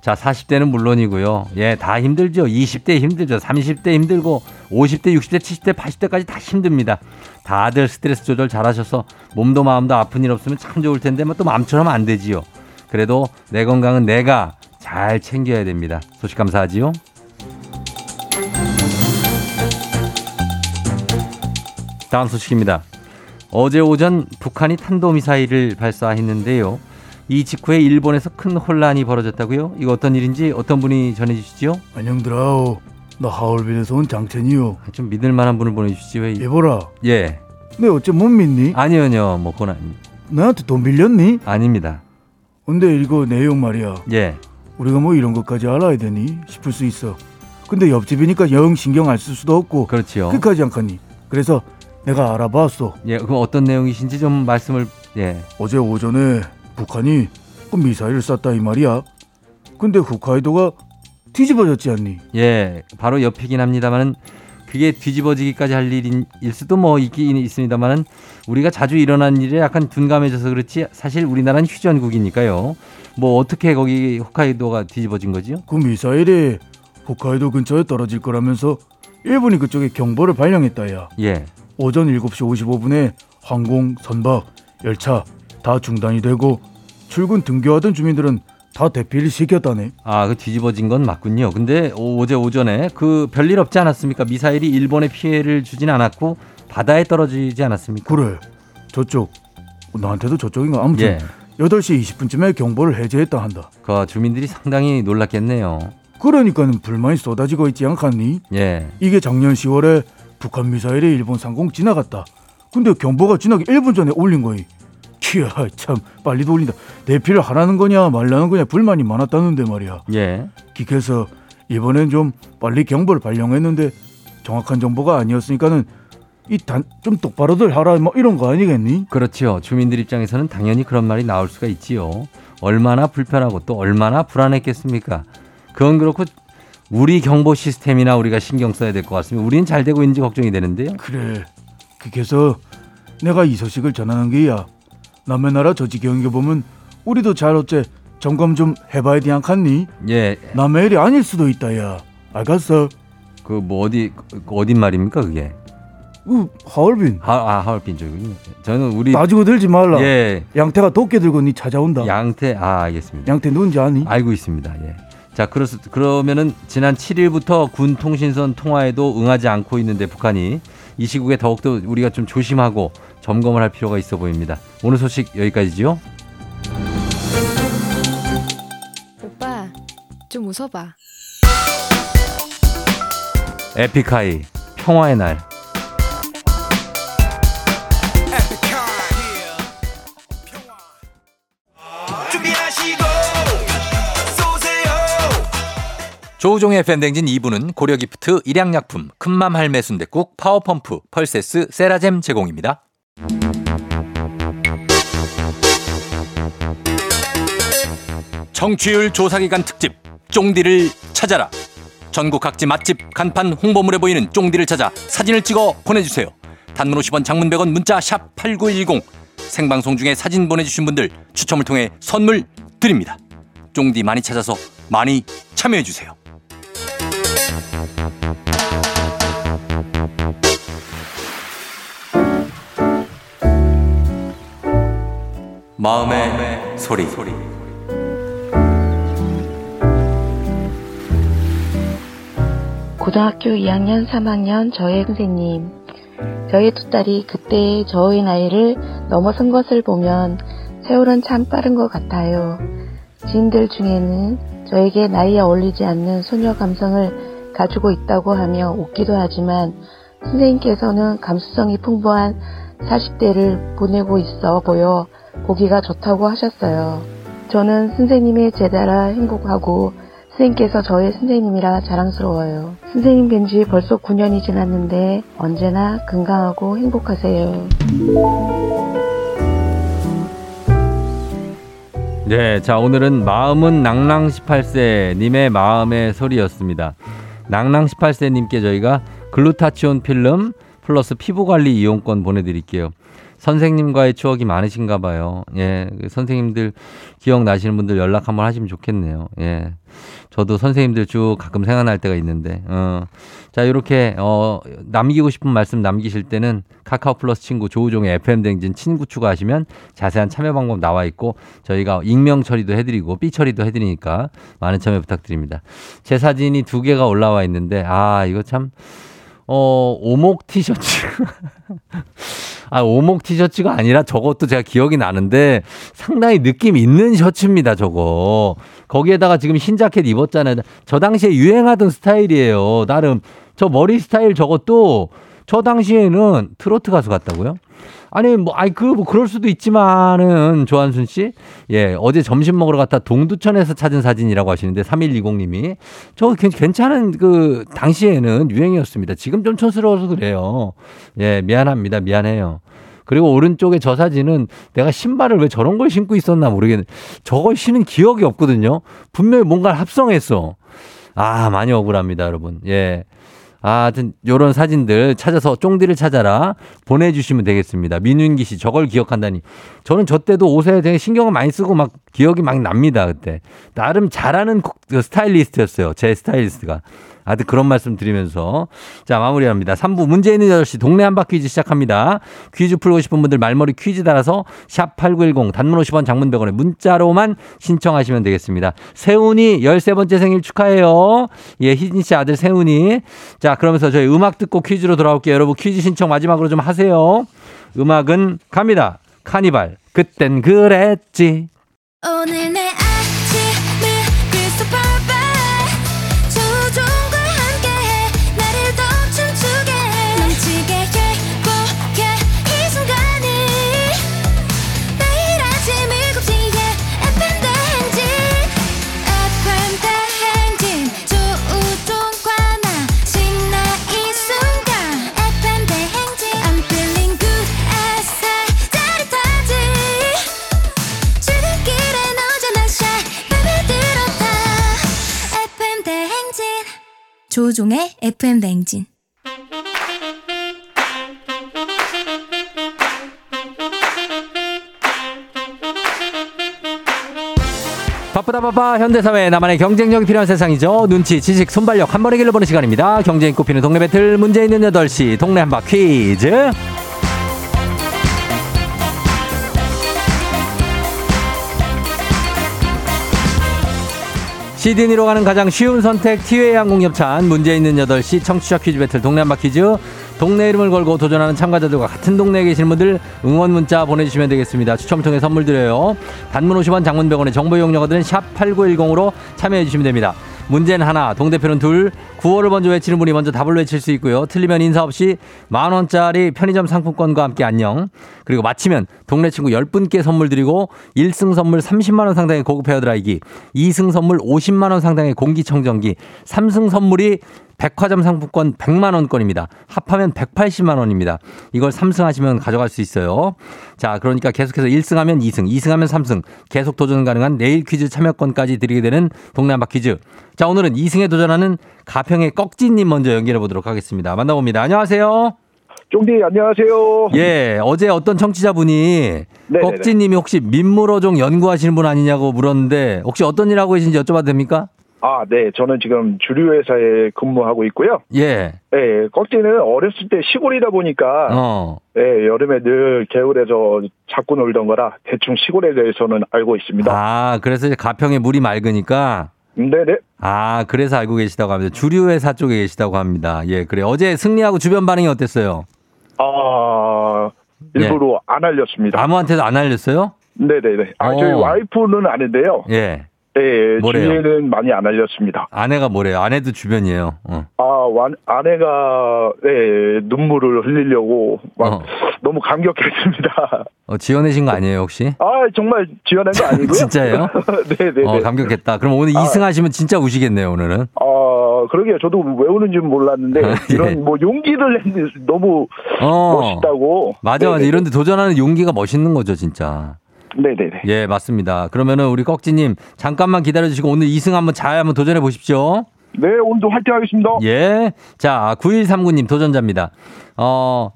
자, 40대는 물론이고요. 예, 다 힘들죠. 20대 힘들죠. 30대 힘들고 50대, 60대, 70대, 80대까지 다 힘듭니다. 다들 스트레스 조절 잘하셔서 몸도 마음도 아픈 일 없으면 참 좋을 텐데 뭐 또 마음처럼 안 되지요. 그래도 내 건강은 내가 잘 챙겨야 됩니다. 소식 감사하지요. 다음 소식입니다. 어제 오전 북한이 탄도미사일을 발사했는데요. 이 직후에 일본에서 큰 혼란이 벌어졌다고요? 이거 어떤 일인지 어떤 분이 전해주시지요? 안녕들아오. 나 하얼빈에서 온 장첸이요. 좀 믿을만한 분을 보내주시지 왜? 예보라. 예. 내 어째 못 믿니? 아니요, 뭐 그건 아닙니다. 나한테 돈 빌렸니? 아닙니다. 근데 이거 내용 말이야. 예. 우리가 뭐 이런 것까지 알아야 되니 싶을 수 있어. 근데 옆집이니까 영 신경 안 쓸 수도 없고. 그렇지요. 끝까지 안 가니. 그래서 내가 알아봤어. 예. 그럼 어떤 내용이신지 좀 말씀을. 예. 어제 오전에 북한이 그 미사일을 쐈다 이 말이야. 근데 홋카이도가 뒤집어졌지 않니? 예, 바로 옆이긴 합니다만은 그게 뒤집어지기까지 할 일일 수도 뭐 있긴 있습니다만은 우리가 자주 일어난 일에 약간 둔감해져서 그렇지 사실 우리나라는 휴전국이니까요. 뭐 어떻게 거기 홋카이도가 뒤집어진 거지요? 그 미사일이 홋카이도 근처에 떨어질 거라면서 일본이 그쪽에 경보를 발령했다야. 예. 오전 7시 55분에 항공, 선박, 열차 다 중단이 되고 출근 등교하던 주민들은 다 대피를 시켰다네. 아, 그 뒤집어진 건 맞군요. 근데 어제 오전에 그 별일 없지 않았습니까? 미사일이 일본에 피해를 주진 않았고 바다에 떨어지지 않았습니까? 그래. 저쪽. 나한테도 저쪽인 거. 아무튼 예. 8시 20분쯤에 경보를 해제했다 한다. 그 주민들이 상당히 놀랐겠네요. 그러니까는 불만이 쏟아지고 있지 않겠니? 예. 이게 작년 10월에 북한 미사일이 일본 상공 지나갔다. 근데 경보가 지나기 1분 전에 올린 거이. 이야, 참 빨리도 올린다. 대피를 하라는 거냐 말라는 거냐 불만이 많았다는데 말이야. 예. 기께서 이번엔 좀 빨리 경보를 발령했는데 정확한 정보가 아니었으니까는 좀 똑바로들 하라 뭐 이런 거 아니겠니? 그렇지요. 주민들 입장에서는 당연히 그런 말이 나올 수가 있지요. 얼마나 불편하고 또 얼마나 불안했겠습니까? 그건 그렇고 우리 경보 시스템이나 우리가 신경 써야 될 것 같습니다. 우리는 잘 되고 있는지 걱정이 되는데요. 그래. 그래서 내가 이 소식을 전하는 게야. 남의 나라 저지경에 보면 우리도 잘 어째 점검 좀 해봐야 되지 않겠니? 예. 남의 일이 아닐 수도 있다야. 알겠어? 그 뭐 어딘 말입니까 그게? 하얼빈. 하얼빈 저기군요. 저는 우리 가지고 들지 말라. 예. 양태가 도끼 들고 니 찾아온다. 양태. 아, 알겠습니다. 양태 누군지 아니? 알고 있습니다. 예. 자, 그러면은 지난 7일부터 군 통신선 통화에도 응하지 않고 있는데 북한이 이 시국에 더욱더 우리가 좀 조심하고 점검을 할 필요가 있어 보입니다. 오늘 소식 여기까지죠. 오빠, 좀 웃어봐. 에픽하이, 평화의 날. 조우종의 FM 대행진 2부는 고려기프트, 일양약품, 큰맘 할매 순댓국, 파워펌프, 펄세스, 세라젬 제공입니다. 청취율 조사기간 특집 쫑디를 찾아라. 전국 각지 맛집 간판 홍보물에 보이는 쫑디를 찾아 사진을 찍어 보내주세요. 단문 50원, 장문 100원, 문자 샵 8910. 생방송 중에 사진 보내주신 분들 추첨을 통해 선물 드립니다. 쫑디 많이 찾아서 많이 참여해주세요. 마음의 소리. 고등학교 2학년 3학년 저의 선생님, 저의 두 딸이 그때의 저의 나이를 넘어선 것을 보면 세월은 참 빠른 것 같아요. 지인들 중에는 저에게 나이에 어울리지 않는 소녀 감성을 가지고 있다고 하며 웃기도 하지만, 선생님께서는 감수성이 풍부한 40대를 보내고 있어 보여 보기가 좋다고 하셨어요. 저는 선생님의 제자라 행복하고 선생님께서 저의 선생님이라 자랑스러워요. 선생님 뵌 지 벌써 9년이 지났는데 언제나 건강하고 행복하세요. 네, 자, 오늘은 마음은 낭낭 18세 님의 마음의 소리였습니다. 낭낭 18세 님께 저희가 글루타치온 필름 플러스 피부관리 이용권 보내드릴게요. 선생님과의 추억이 많으신가 봐요. 예, 선생님들 기억나시는 분들 연락 한번 하시면 좋겠네요. 예, 저도 선생님들 쭉 가끔 생각날 때가 있는데, 자, 이렇게 남기고 싶은 말씀 남기실 때는 카카오 플러스 친구 조우종의 FM 대행진 친구 추가하시면 자세한 참여 방법 나와 있고, 저희가 익명 처리도 해드리고 삐 처리도 해드리니까 많은 참여 부탁드립니다. 제 사진이 2개가 올라와 있는데, 아, 이거 참 오목 티셔츠. 아, 오목 티셔츠가 아니라 저것도 제가 기억이 나는데 상당히 느낌 있는 셔츠입니다, 저거. 거기에다가 지금 흰 자켓 입었잖아요. 저 당시에 유행하던 스타일이에요. 나름 저 머리 스타일 저것도 저 당시에는 트로트 가수 같다고요? 아니, 그럴 수도 있지만은, 조한순 씨. 예, 어제 점심 먹으러 갔다 동두천에서 찾은 사진이라고 하시는데, 3120님이. 저 괜찮은 당시에는 유행이었습니다. 지금 좀 촌스러워서 그래요. 예, 미안합니다. 미안해요. 그리고 오른쪽에 저 사진은 내가 신발을 왜 저런 걸 신고 있었나 모르겠는데, 저걸 신은 기억이 없거든요. 분명히 뭔가를 합성했어. 아, 많이 억울합니다, 여러분. 예. 하여튼 요런 사진들 찾아서 쫑디를 찾아라 보내주시면 되겠습니다. 민윤기 씨, 저걸 기억한다니. 저는 저 때도 옷에 되게 신경을 많이 쓰고 막 기억이 막 납니다. 그때 나름 잘하는 스타일리스트였어요. 제 스타일리스트가. 하여튼 그런 말씀 드리면서, 자, 마무리합니다. 3부 문제 있는 8시 동네 한바 퀴즈 시작합니다. 퀴즈 풀고 싶은 분들 말머리 퀴즈 달아서 샵8910 단문 50원, 장문 100원에 문자로만 신청하시면 되겠습니다. 세훈이 13번째 생일 축하해요. 예, 희진 씨 아들 세훈이. 자, 그러면서 저희 음악 듣고 퀴즈로 돌아올게요. 여러분 퀴즈 신청 마지막으로 좀 하세요. 음악은 갑니다. 카니발, 그땐 그랬지. 오늘 내 조우종의 FM 대행진. 바쁘다 바빠 현대사회 나만의 경쟁력이 필요한 세상이죠. 눈치, 지식, 손발력 한 번에 길러보는 시간입니다. 경쟁이 꼽히는 동네 배틀, 문제 있는 8시 동네 한바 퀴즈. 시드니로 가는 가장 쉬운 선택 티웨이 항공협찬. 문제 있는 8시 청취자 퀴즈 배틀 동네 한바 퀴즈. 동네 이름을 걸고 도전하는 참가자들과 같은 동네에 계신 분들 응원 문자 보내주시면 되겠습니다. 추첨을 통해 선물 드려요. 단문 50원, 장문 100원의 정보 이용료가 드는 샵 8910으로 참여해 주시면 됩니다. 문제는 하나, 동대표는 둘, 구호를 먼저 외치는 분이 먼저 답을 외칠 수 있고요. 틀리면 인사 없이 10,000원짜리 편의점 상품권과 함께 안녕. 그리고 마치면 동네 친구 10분께 선물 드리고 1승 선물 30만원 상당의 고급 헤어드라이기, 2승 선물 50만원 상당의 공기청정기, 3승 선물이 백화점 상품권 100만원권입니다. 합하면 180만원입니다. 이걸 3승하시면 가져갈 수 있어요. 자, 그러니까 계속해서 1승하면 2승, 2승하면 3승, 계속 도전 가능한 내일 퀴즈 참여권까지 드리게 되는 동네 한바 퀴즈. 자, 오늘은 2승에 도전하는 가평의 꺽지님 먼저 연결해 보도록 하겠습니다. 만나봅니다. 안녕하세요. 쫑디 안녕하세요. 예, 어제 어떤 청취자분이 네네네. 꺽지님이 혹시 민물어종 연구하시는 분 아니냐고 물었는데 혹시 어떤 일 하고 계신지 여쭤봐도 됩니까? 아, 네. 저는 지금 주류 회사에 근무하고 있고요. 예. 예, 꺽지는 어렸을 때 시골이다 보니까 예, 여름에 늘 개울에서 자꾸 놀던 거라 대충 시골에 대해서는 알고 있습니다. 아, 그래서 이제 가평에 물이 맑으니까. 네네. 아, 그래서 알고 계시다고 합니다. 주류 회사 쪽에 계시다고 합니다. 예, 그래. 어제 승리하고 주변 반응이 어땠어요? 아, 일부러 예. 안 알렸습니다. 아무한테도 안 알렸어요? 네네네. 아, 저희 와이프는 아는데요. 예. 네, 주변에는 많이 안 알렸습니다. 아내가 뭐래요? 아내도 주변이에요. 아내가 네, 눈물을 흘리려고 막 너무 감격했습니다. 지어내신 거 아니에요 혹시? 아, 정말 지어낸 거 아니고요. 진짜예요? 네네. 감격했다. 그럼 오늘 2승 하시면 진짜 우시겠네요 오늘은. 그러게요. 저도 왜 우는지는 몰랐는데 예. 이런 뭐 용기를 냈는데 너무 멋있다고. 맞아, 맞아. 이런데 도전하는 용기가 멋있는 거죠 진짜. 네네네. 예, 맞습니다. 그러면은 우리 꺽지님 잠깐만 기다려주시고 오늘 2승 한번 잘 한번 도전해 보십시오. 네, 오늘도 화이팅하겠습니다. 예, 자 9139님 도전자입니다.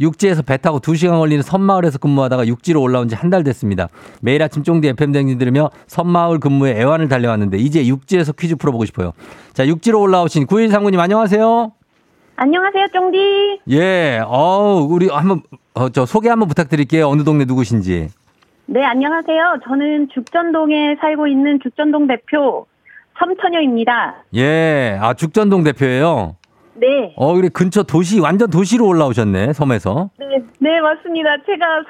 육지에서 배 타고 2시간 걸리는 섬마을에서 근무하다가 육지로 올라온 지 한 달 됐습니다. 매일 아침 쫑디 FM 대행진 들으며 섬마을 근무에 애환을 달려왔는데 이제 육지에서 퀴즈 풀어보고 싶어요. 자, 육지로 올라오신 9139님 안녕하세요. 안녕하세요 쫑디. 예, 우리 한번 저 소개 한번 부탁드릴게요. 어느 동네 누구신지. 네, 안녕하세요. 저는 죽전동에 살고 있는 죽전동 대표 섬처녀입니다. 예, 아 죽전동 대표예요? 네. 그래 근처 도시, 완전 도시로 올라오셨네, 섬에서. 네, 네 맞습니다. 제가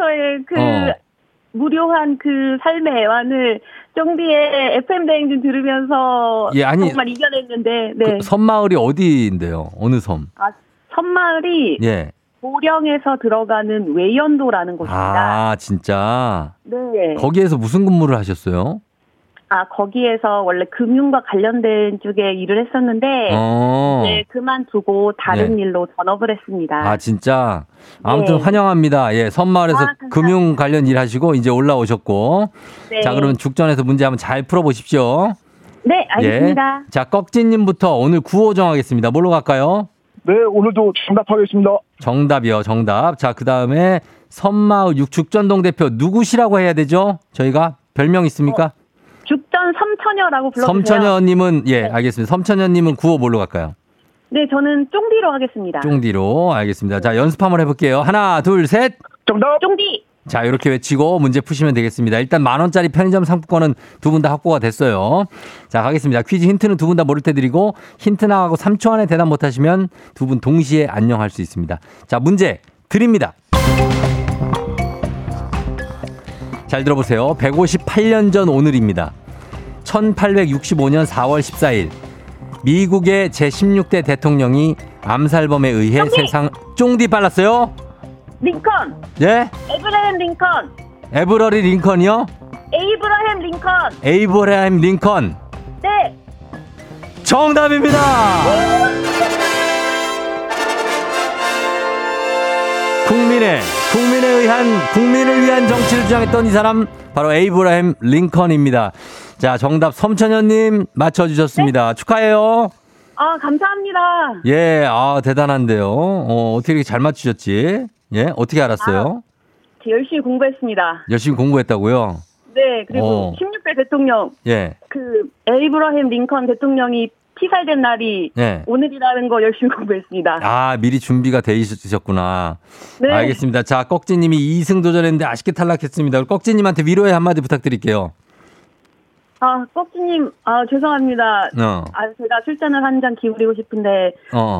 섬마을에서의 그 무료한 그 삶의 애환을 쫑비의 FM 대행진 들으면서 예, 아니, 정말 이겨냈는데. 네. 그 섬마을이 어디인데요? 어느 섬? 아, 섬마을이. 예. 보령에서 들어가는 외연도라는 곳입니다. 아, 진짜? 네. 거기에서 무슨 근무를 하셨어요? 아, 거기에서 원래 금융과 관련된 쪽에 일을 했었는데 이제 그만두고 다른 네. 일로 전업을 했습니다. 아, 진짜? 아무튼 네. 환영합니다. 예, 섬마을에서 금융 관련 일하시고 이제 올라오셨고. 네. 자, 그러면 죽전에서 문제 한번 잘 풀어보십시오. 네, 알겠습니다. 예. 자, 꺽진님부터 오늘 구호 정하겠습니다. 뭘로 갈까요? 네, 오늘도 정답하겠습니다. 정답이요, 정답. 자, 그 다음에 섬마을 죽전동 대표 누구시라고 해야 되죠? 저희가 별명 있습니까? 죽전 섬처녀라고 불러주세요. 섬처녀님은 예, 네. 알겠습니다. 섬처녀님은 구호 뭘로 갈까요? 네, 저는 쫑디로 하겠습니다. 쫑디로 알겠습니다. 자, 연습 한번 해볼게요. 하나, 둘, 셋. 정답. 쫑디. 자, 이렇게 외치고 문제 푸시면 되겠습니다. 일단 10,000원짜리 편의점 상품권은 두 분 다 확보가 됐어요. 자, 가겠습니다. 퀴즈 힌트는 두 분 다 모를 때 드리고 힌트 나가고 3초 안에 대답 못하시면 두 분 동시에 안녕할 수 있습니다. 자, 문제 드립니다. 잘 들어보세요. 158년 전 오늘입니다. 1865년 4월 14일 미국의 제16대 대통령이 암살범에 의해 쫑디! 세상 쫑디 빨랐어요. 링컨. 예? 에브라햄 링컨. 에브러리 링컨이요? 에이브라햄 링컨. 에이브라햄 링컨. 네. 정답입니다. 국민을 위한 정치를 주장했던 이 사람 바로 에이브라햄 링컨입니다. 자, 정답 섬천현님 맞춰주셨습니다. 네? 축하해요. 아, 감사합니다. 예, 아, 대단한데요. 어떻게 이렇게 잘 맞추셨지? 예, 어떻게 알았어요? 아, 열심히 공부했습니다. 열심히 공부했다고요? 네, 그리고 16대 대통령. 예. 그, 에이브러햄 링컨 대통령이 피살된 날이 네. 오늘이라는 거 열심히 공부했습니다. 아, 미리 준비가 돼 있으셨구나. 네. 알겠습니다. 자, 꺽지님이 2승 도전했는데 아쉽게 탈락했습니다. 꺽지님한테 위로의 한마디 부탁드릴게요. 아, 꺽지님, 아, 죄송합니다. 아, 제가 술잔을 한 잔 기울이고 싶은데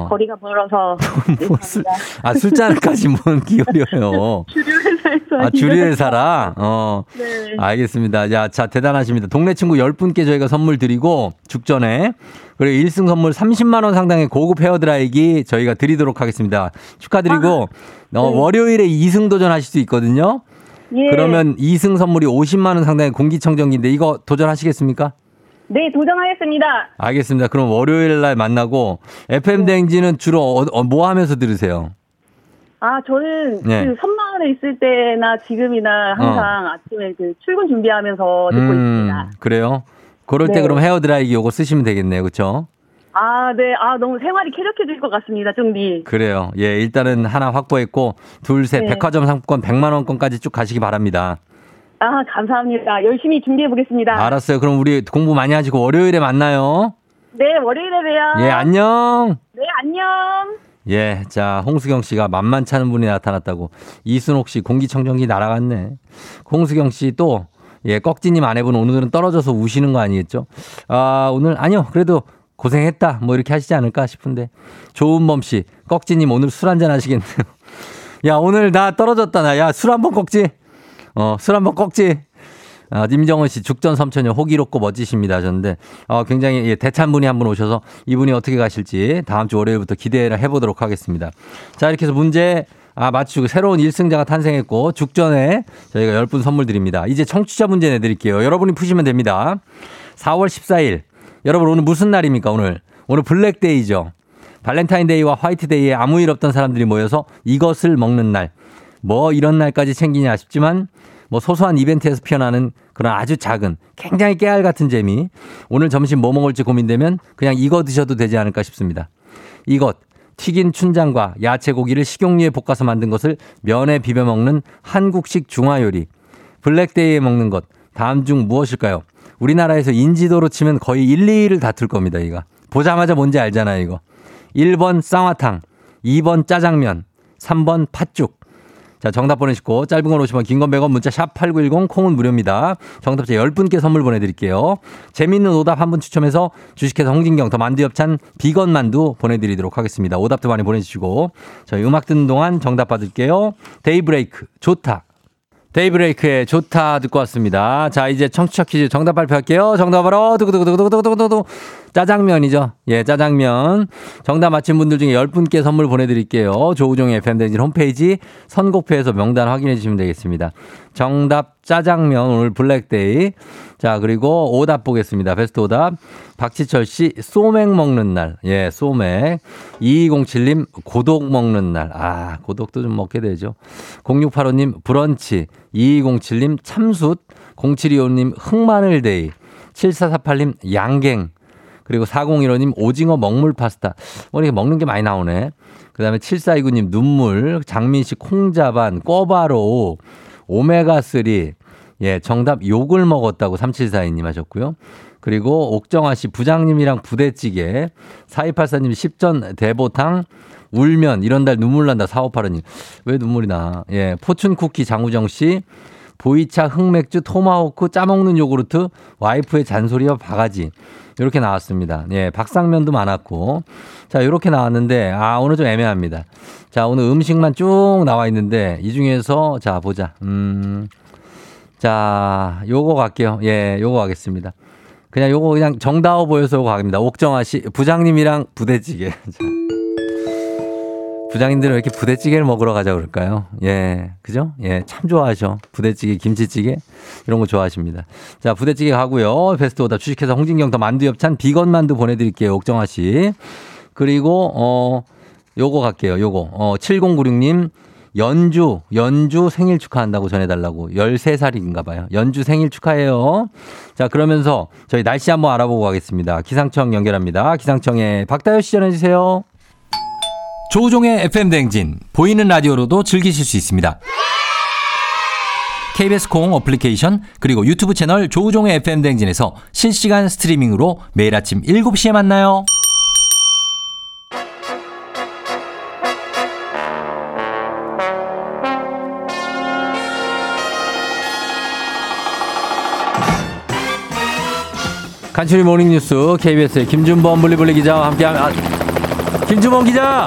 거리가 멀어서. 아, 술잔까지 뭔 기울여요. 주류회사에서. 아, 주류회사라? 네. 알겠습니다. 야, 자, 대단하십니다. 동네 친구 10분께 저희가 선물 드리고 죽전에. 그리고 1승 선물 30만 원 상당의 고급 헤어드라이기 저희가 드리도록 하겠습니다. 축하드리고 네. 월요일에 2승 도전하실 수 있거든요. 예. 그러면 2승 선물이 50만 원 상당의 공기청정기인데 이거 도전하시겠습니까? 네, 도전하겠습니다. 알겠습니다. 그럼 월요일 날 만나고 FM 대행진은 주로 뭐 하면서 들으세요? 아, 저는 네. 그 섬마을에 있을 때나 지금이나 항상 아침에 그 출근 준비하면서 듣고 있습니다. 그래요? 그럴 때 네. 그럼 헤어드라이기 요거 쓰시면 되겠네요. 그렇죠? 아, 네. 아, 너무 생활이 쾌적해질 것 같습니다. 쫑디. 그래요. 예, 일단은 하나 확보했고 둘, 셋, 네. 백화점 상품권 100만 원권까지 쭉 가시기 바랍니다. 아, 감사합니다. 열심히 준비해 보겠습니다. 알았어요. 그럼 우리 공부 많이 하시고 월요일에 만나요. 네, 월요일에 봬요. 예, 안녕. 네, 안녕. 예, 자, 홍수경 씨가 만만치 않은 분이 나타났다고. 이순옥 씨 공기청정기 날아갔네. 홍수경 씨 또 예, 꺽지님 아내분 오늘은 떨어져서 우시는 거 아니겠죠? 아, 오늘, 아니요. 그래도 고생했다. 뭐 이렇게 하시지 않을까 싶은데. 조은범 씨, 꺽지님 오늘 술 한잔 하시겠네요. 야, 오늘 나 떨어졌다. 나, 야, 술 한번 꺽지. 술 한번 꺽지. 아, 임정은 씨, 죽전 삼천여 호기롭고 멋지십니다 하셨는데, 굉장히 예, 대찬분이 한 분 오셔서 이분이 어떻게 가실지 다음 주 월요일부터 기대를 해보도록 하겠습니다. 자, 이렇게 해서 문제. 아, 맞추고 새로운 1승자가 탄생했고 죽전에 저희가 10분 선물 드립니다. 이제 청취자 문제 내드릴게요. 여러분이 푸시면 됩니다. 4월 14일. 여러분 오늘 무슨 날입니까? 오늘 블랙데이죠. 발렌타인데이와 화이트데이에 아무 일 없던 사람들이 모여서 이것을 먹는 날. 뭐 이런 날까지 챙기냐 싶지만 뭐 소소한 이벤트에서 피어나는 그런 아주 작은 굉장히 깨알 같은 재미. 오늘 점심 뭐 먹을지 고민되면 그냥 이거 드셔도 되지 않을까 싶습니다. 이것. 튀긴 춘장과 야채고기를 식용유에 볶아서 만든 것을 면에 비벼 먹는 한국식 중화요리. 블랙데이에 먹는 것. 다음 중 무엇일까요? 우리나라에서 인지도로 치면 거의 1, 2위를 다툴 겁니다. 이거. 보자마자 뭔지 알잖아요. 이거. 1번 쌍화탕, 2번 짜장면, 3번 팥죽. 자, 정답 보내시고 짧은 건 50원, 긴 건 100원, 문자 샵 8910, 콩은 무료입니다. 정답자 10분께 선물 보내드릴게요. 재미있는 오답 한 분 추첨해서 주식회사 홍진경 더 만두엽찬 비건 만두 보내드리도록 하겠습니다. 오답도 많이 보내주시고 저희 음악 듣는 동안 정답 받을게요. 데이브레이크 좋다. 데이브레이크의 좋다 듣고 왔습니다. 자, 이제 청취자 퀴즈 정답 발표할게요. 정답 바로 두구두구두구두구두구두구 짜장면이죠. 예, 짜장면. 정답 맞힌 분들 중에 10분께 선물 보내드릴게요. 조우종의 FM대행진 홈페이지 선곡표에서 명단 확인해 주시면 되겠습니다. 정답 짜장면 오늘 블랙데이. 자, 그리고 오답 보겠습니다. 베스트 오답 박지철 씨 소맥 먹는 날. 예, 소맥. 2207님 고독 먹는 날. 아, 고독도 좀 먹게 되죠. 0685님 브런치. 2207님 참숯. 0725님 흑마늘데이. 7448님 양갱. 그리고 4015님 오징어 먹물 파스타. 뭐 이렇게 먹는 게 많이 나오네. 그 다음에 7429님 눈물. 장민씨 콩자반. 꼬바로우. 오메가3. 예, 정답 욕을 먹었다고 3742님 하셨고요. 그리고 옥정아 씨 부장님이랑 부대찌개, 4284님 10전 대보탕, 울면 이런 날 눈물 난다 4585님. 왜 눈물이 나? 예, 포춘 쿠키 장우정 씨, 보이차 흑맥주 토마호크 짜먹는 요구르트, 와이프의 잔소리와 바가지. 이렇게 나왔습니다. 예, 박상면도 많았고. 자, 이렇게 나왔는데, 아, 오늘 좀 애매합니다. 자, 오늘 음식만 쭉 나와 있는데, 이 중에서, 자, 보자. 자, 요거 갈게요. 예, 요거 가겠습니다. 그냥 요거 그냥 정다워 보여서 요거 갑니다. 옥정아 씨, 부장님이랑 부대찌개. 자. 부장님들은 왜 이렇게 부대찌개를 먹으러 가자 그럴까요? 예, 그죠? 예, 참 좋아하셔. 부대찌개, 김치찌개 이런 거 좋아하십니다. 자, 부대찌개 가고요. 베스트 오다 주식회사 홍진경 더 만두엽찬 비건 만두 보내드릴게요. 옥정아 씨. 그리고 요거 갈게요. 요거 7096님 연주 생일 축하한다고 전해달라고. 13살인가 봐요. 연주 생일 축하해요. 자, 그러면서 저희 날씨 한번 알아보고 가겠습니다. 기상청 연결합니다. 기상청에 박다효 씨 전해주세요. 조우종의 FM 대행진. 보이는 라디오로도 즐기실 수 있습니다. KBS 콩 어플리케이션 그리고 유튜브 채널 조우종의 FM 대행진에서 실시간 스트리밍으로 매일 아침 7시에 만나요. 간추린 모닝뉴스 KBS의 김준범 블리블리 기자와 함께하면 김준범 기자.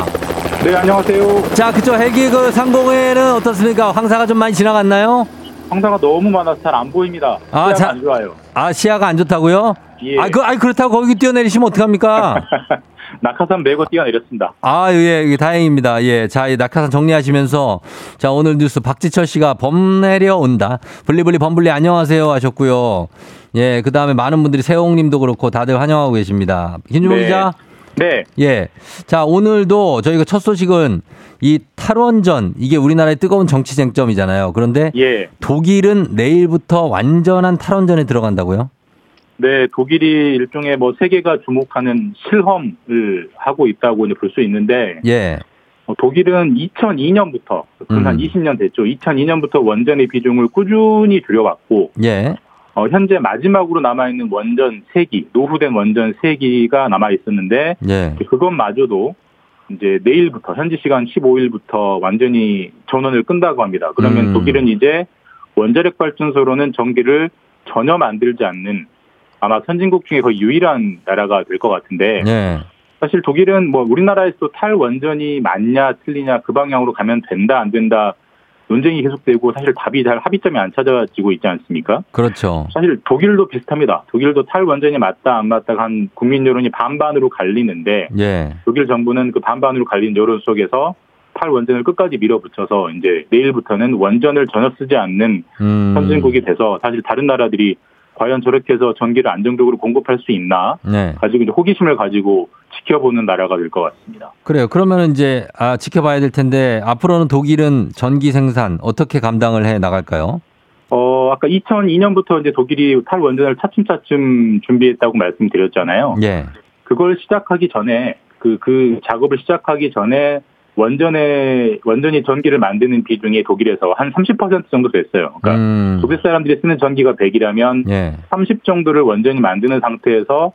네, 안녕하세요. 자, 그쪽 헬기 그 상공에는 어떻습니까? 황사가 좀 많이 지나갔나요? 황사가 너무 많아서 잘 안 보입니다. 시야가 안 좋아요. 아, 시야가 안 좋다고요? 예. 그렇다고 거기 뛰어내리시면 어떡합니까? 낙하산 메고 뛰어내렸습니다. 아, 예, 다행입니다. 예, 자, 이 낙하산 정리하시면서 자, 오늘 뉴스 박지철 씨가 범 내려온다. 블리블리 범블리 안녕하세요 하셨고요. 예, 그 다음에 많은 분들이 세홍님도 그렇고 다들 환영하고 계십니다. 김준호 기자. 네. 예. 자, 오늘도 저희가 첫 소식은 이 탈원전, 이게 우리나라의 뜨거운 정치 쟁점이잖아요. 그런데 예. 독일은 내일부터 완전한 탈원전에 들어간다고요? 네, 독일이 일종의 뭐 세계가 주목하는 실험을 하고 있다고 이제 볼 수 있는데 예. 독일은 2002년부터 한 20년 됐죠. 2002년부터 원전의 비중을 꾸준히 줄여왔고 예. 현재 마지막으로 남아있는 원전 3기, 노후된 원전 3기가 남아있었는데, 예. 그것마저도 이제 내일부터, 현지 시간 15일부터 완전히 전원을 끈다고 합니다. 그러면 독일은 이제 원자력 발전소로는 전기를 전혀 만들지 않는 아마 선진국 중에 거의 유일한 나라가 될 것 같은데, 예. 사실 독일은 뭐 우리나라에서도 탈원전이 맞냐, 틀리냐, 그 방향으로 가면 된다, 안 된다, 논쟁이 계속되고 사실 답이 잘 합의점이 안 찾아지고 있지 않습니까? 그렇죠. 사실 독일도 비슷합니다. 독일도 탈원전이 맞다 안 맞다 한 국민 여론이 반반으로 갈리는데 예. 독일 정부는 그 반반으로 갈린 여론 속에서 탈원전을 끝까지 밀어붙여서 이제 내일부터는 원전을 전혀 쓰지 않는 선진국이 돼서 사실 다른 나라들이 과연 저렇게 해서 전기를 안정적으로 공급할 수 있나 네. 가지고 이제 호기심을 가지고 지켜보는 나라가 될 것 같습니다. 그래요. 그러면 이제 지켜봐야 될 텐데 앞으로는 독일은 전기 생산 어떻게 감당을 해 나갈까요? 아까 2002년부터 이제 독일이 탈원전을 차츰차츰 준비했다고 말씀드렸잖아요. 예. 그걸 시작하기 전에 그 작업을 시작하기 전에 원전이 전기를 만드는 비중이 독일에서 한 30% 정도 됐어요. 그러니까 독일 사람들이 쓰는 전기가 100이라면 예. 30 정도를 원전이 만드는 상태에서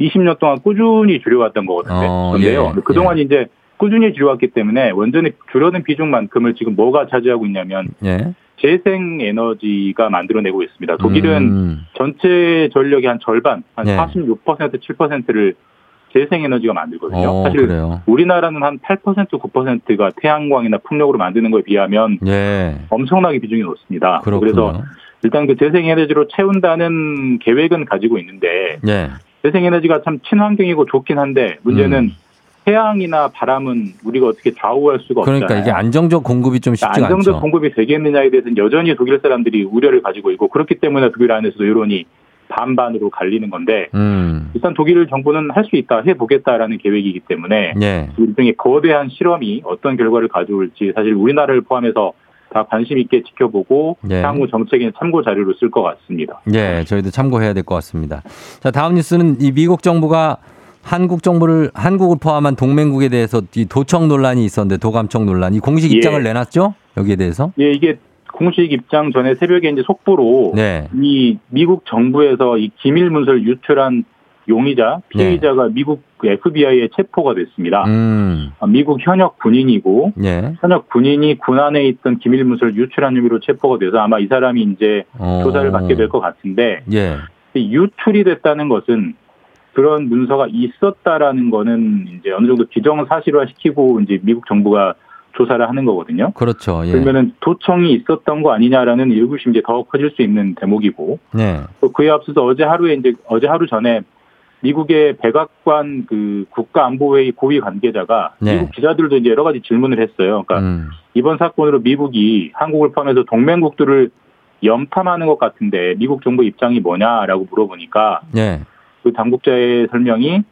20년 동안 꾸준히 줄여왔던 거거든요. 그런데요, 예. 그동안 예. 이제 꾸준히 줄여왔기 때문에 원전이 줄어든 비중만큼을 지금 뭐가 차지하고 있냐면 예. 재생에너지가 만들어내고 있습니다. 독일은 전체 전력의 한 절반, 한 예. 46%, 7%를 재생에너지가 만들거든요. 사실 그래요. 우리나라는 한 8%, 9%가 태양광이나 풍력으로 만드는 거에 비하면 예. 엄청나게 비중이 높습니다. 그렇군요. 그래서 일단 그 재생에너지로 채운다는 계획은 가지고 있는데 예. 재생에너지가 참 친환경이고 좋긴 한데 문제는 태양이나 바람은 우리가 어떻게 좌우할 수가 없잖아요. 그러니까 이게 안정적 공급이 좀 쉽지 않죠. 안정적 공급이 되겠느냐에 대해서는 여전히 독일 사람들이 우려를 가지고 있고 그렇기 때문에 독일 안에서도 여론이 반반으로 갈리는 건데 일단 독일 정부는 할 수 있다, 해보겠다라는 계획이기 때문에 예. 일종의 거대한 실험이 어떤 결과를 가져올지 사실 우리나라를 포함해서 다 관심 있게 지켜보고 예. 향후 정책에 참고 자료로 쓸 것 같습니다. 예, 저희도 참고해야 될 것 같습니다. 자, 다음 뉴스는 이 미국 정부가 한국을 포함한 동맹국에 대해서 이 도청 논란이 있었는데 도감청 논란, 이 공식 입장을 예. 내놨죠? 여기에 대해서? 예, 이게 공식 입장 전에 새벽에 이제 속보로 네. 이 미국 정부에서 이 기밀 문서를 유출한 용의자, 피의자가 네. 미국 FBI에 체포가 됐습니다. 미국 현역 군인이고 네. 현역 군인이 군안에 있던 기밀 문서를 유출한 혐의로 체포가 돼서 아마 이 사람이 이제 조사를 받게 될 것 같은데 네. 유출이 됐다는 것은 그런 문서가 있었다라는 거는 이제 어느 정도 기정사실화시키고 이제 미국 정부가 조사를 하는 거거든요. 그렇죠. 예. 그러면은 도청이 있었던 거 아니냐라는 의구심이 이제 더 커질 수 있는 대목이고. 네. 또 그에 앞서서 어제 하루 전에 미국의 백악관 그 국가안보회의 고위 관계자가 네. 미국 기자들도 이제 여러 가지 질문을 했어요. 그러니까 이번 사건으로 미국이 한국을 포함해서 동맹국들을 염탐하는 것 같은데 미국 정부 입장이 뭐냐라고 물어보니까 네. 그 당국자의 설명이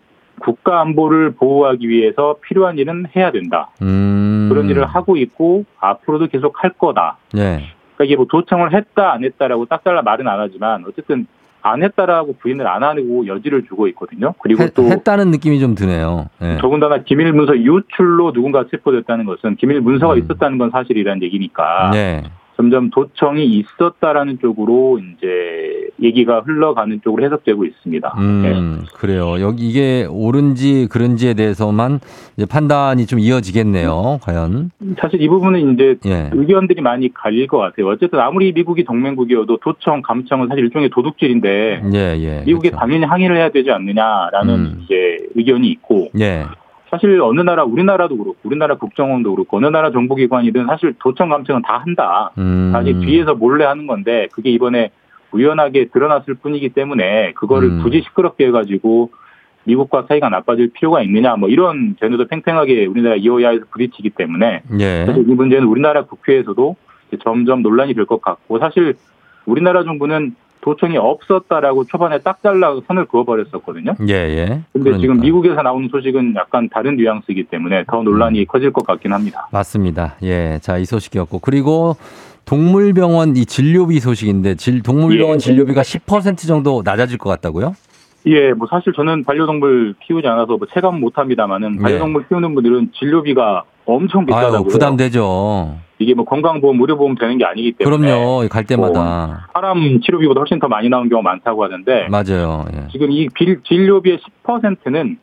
국가 안보를 보호하기 위해서 필요한 일은 해야 된다. 그런 일을 하고 있고 앞으로도 계속 할 거다. 네. 그러니까 이게 뭐 도청을 했다 안 했다라고 딱 잘라 말은 안 하지만 어쨌든 안 했다라고 부인을 안 하고 여지를 주고 있거든요. 그리고 또 했다는 느낌이 좀 드네요. 네. 더군다나 기밀문서 유출로 누군가 체포됐다는 것은 기밀문서가 있었다는 건 사실이라는 얘기니까 네. 점점 도청이 있었다라는 쪽으로 이제 얘기가 흘러가는 쪽으로 해석되고 있습니다. 네. 그래요. 여기 이게 옳은지 그른지에 대해서만 이제 판단이 좀 이어지겠네요. 과연 사실 이 부분은 이제 예. 의견들이 많이 갈릴 것 같아요. 어쨌든 아무리 미국이 동맹국이어도 도청, 감청은 사실 일종의 도둑질인데 예, 미국에 그렇죠. 당연히 항의를 해야 되지 않느냐라는 이제 의견이 있고. 예. 사실 어느 나라 우리나라도 그렇고 우리나라 국정원도 그렇고 어느 나라 정보기관이든 사실 도청 감청은 다 한다. 사실 뒤에서 몰래 하는 건데 그게 이번에 우연하게 드러났을 뿐이기 때문에 그거를 굳이 시끄럽게 해가지고 미국과 사이가 나빠질 필요가 있느냐 뭐 이런 견해도 팽팽하게 우리나라 여야에서 부딪히기 때문에 예. 사실 이 문제는 우리나라 국회에서도 점점 논란이 될 것 같고 사실 우리나라 정부는 도청이 없었다라고 초반에 딱 잘라 선을 그어버렸었거든요. 그런데 그러니까. 지금 미국에서 나오는 소식은 약간 다른 뉘앙스이기 때문에 더 논란이 커질 것 같긴 합니다. 맞습니다. 예, 자, 이 소식이었고 그리고 동물병원 이 진료비 소식인데 동물병원 예. 진료비가 10% 정도 낮아질 것 같다고요? 예, 뭐 사실 저는 반려동물 키우지 않아서 뭐 체감 못합니다만은 반려동물 예. 키우는 분들은 진료비가 엄청 비싸다고요. 아유, 부담되죠. 이게 뭐 건강보험, 의료보험 되는 게 아니기 때문에. 그럼요. 갈 때마다. 사람 치료비보다 훨씬 더 많이 나온 경우가 많다고 하는데. 맞아요. 예. 지금 이 진료비의 10%는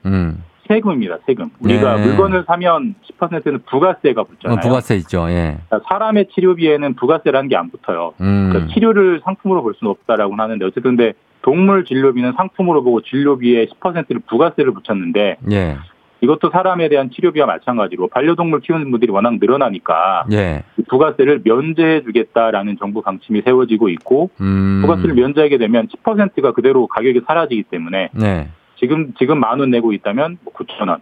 세금입니다. 세금. 우리가 예. 물건을 사면 10%는 부가세가 붙잖아요. 부가세 있죠. 예. 그러니까 사람의 치료비에는 부가세라는 게 안 붙어요. 그러니까 치료를 상품으로 볼 수는 없다라고 하는데 어쨌든 근데 동물 진료비는 상품으로 보고 진료비의 10%를 부가세를 붙였는데. 예. 이것도 사람에 대한 치료비와 마찬가지로 반려동물 키우는 분들이 워낙 늘어나니까 예. 부가세를 면제해주겠다라는 정부 방침이 세워지고 있고 부가세를 면제하게 되면 10%가 그대로 가격이 사라지기 때문에 네. 지금 10,000원 내고 있다면 9,000원,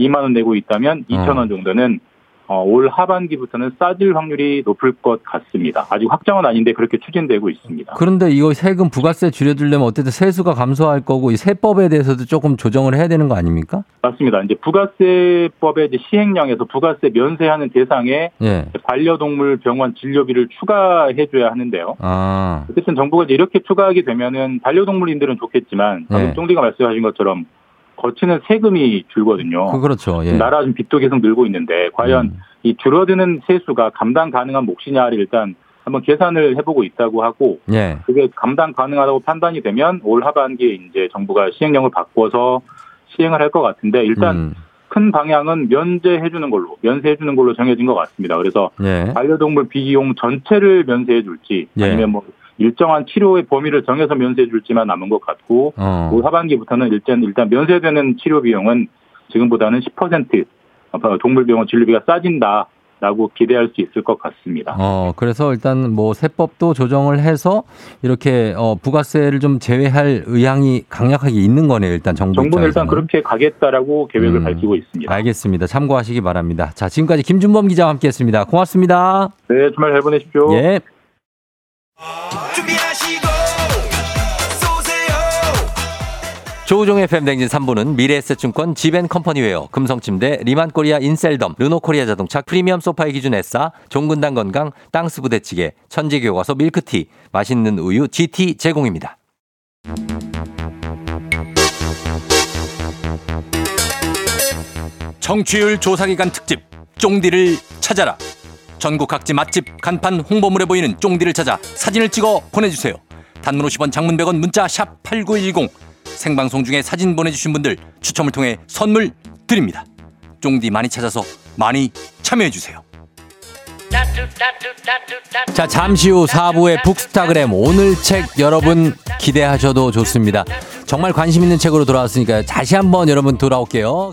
20,000원 내고 있다면 2,000원 정도는 올 하반기부터는 싸질 확률이 높을 것 같습니다. 아직 확정은 아닌데 그렇게 추진되고 있습니다. 그런데 이거 세금 부가세 줄여주려면 어쨌든 세수가 감소할 거고 이 세법에 대해서도 조금 조정을 해야 되는 거 아닙니까? 맞습니다. 이제 부가세법의 이제 시행령에서 부가세 면세하는 대상에 예. 반려동물 병원 진료비를 추가해줘야 하는데요. 아. 어쨌든 정부가 이제 이렇게 추가하게 되면은 반려동물인들은 좋겠지만 방금 예. 총리가 말씀하신 것처럼 거치는 세금이 줄거든요. 그렇죠. 예. 나라 지금 빚도 계속 늘고 있는데 과연 이 줄어드는 세수가 감당 가능한 몫이냐를 일단 한번 계산을 해보고 있다고 하고 예. 그게 감당 가능하다고 판단이 되면 올 하반기에 이제 정부가 시행령을 바꿔서 시행을 할 것 같은데 일단 큰 방향은 면세해주는 걸로 정해진 것 같습니다. 그래서 예. 반려동물 비용 전체를 면세해줄지 예. 아니면 뭐 일정한 치료의 범위를 정해서 면세해 줄지만 남은 것 같고 올 하반기부터는 일단 면세되는 치료 비용은 지금보다는 10% 동물병원 진료비가 싸진다라고 기대할 수 있을 것 같습니다. 그래서 일단 뭐 세법도 조정을 해서 이렇게 부가세를 좀 제외할 의향이 강력하게 있는 거네요. 일단 정부는 일단 그렇게 가겠다라고 계획을 밝히고 있습니다. 알겠습니다. 참고하시기 바랍니다. 자, 지금까지 김준범 기자와 함께했습니다. 고맙습니다. 네, 주말 잘 보내십시오. 예. 준비하시고 쏘세요. 조우종의 FM 대행진 3부는 미래에셋증권 지벤컴퍼니웨어, 금성침대, 리만코리아 인셀덤, 르노코리아 자동차, 프리미엄 소파의 기준 에싸, 종근당 건강, 땅스부대찌개, 천지교과서 밀크티, 맛있는 우유 GT 제공입니다. 청취율 조사기간 특집 쫑디를 찾아라. 전국 각지 맛집 간판 홍보물에 보이는 쫑디를 찾아 사진을 찍어 보내주세요. 단문 50원, 장문 100원, 문자 샵 8910. 생방송 중에 사진 보내주신 분들 추첨을 통해 선물 드립니다. 쫑디 많이 찾아서 많이 참여해주세요. 자, 잠시 후 4부의 북스타그램 오늘 책 여러분 기대하셔도 좋습니다. 정말 관심 있는 책으로 돌아왔으니까요. 다시 한번 여러분 돌아올게요.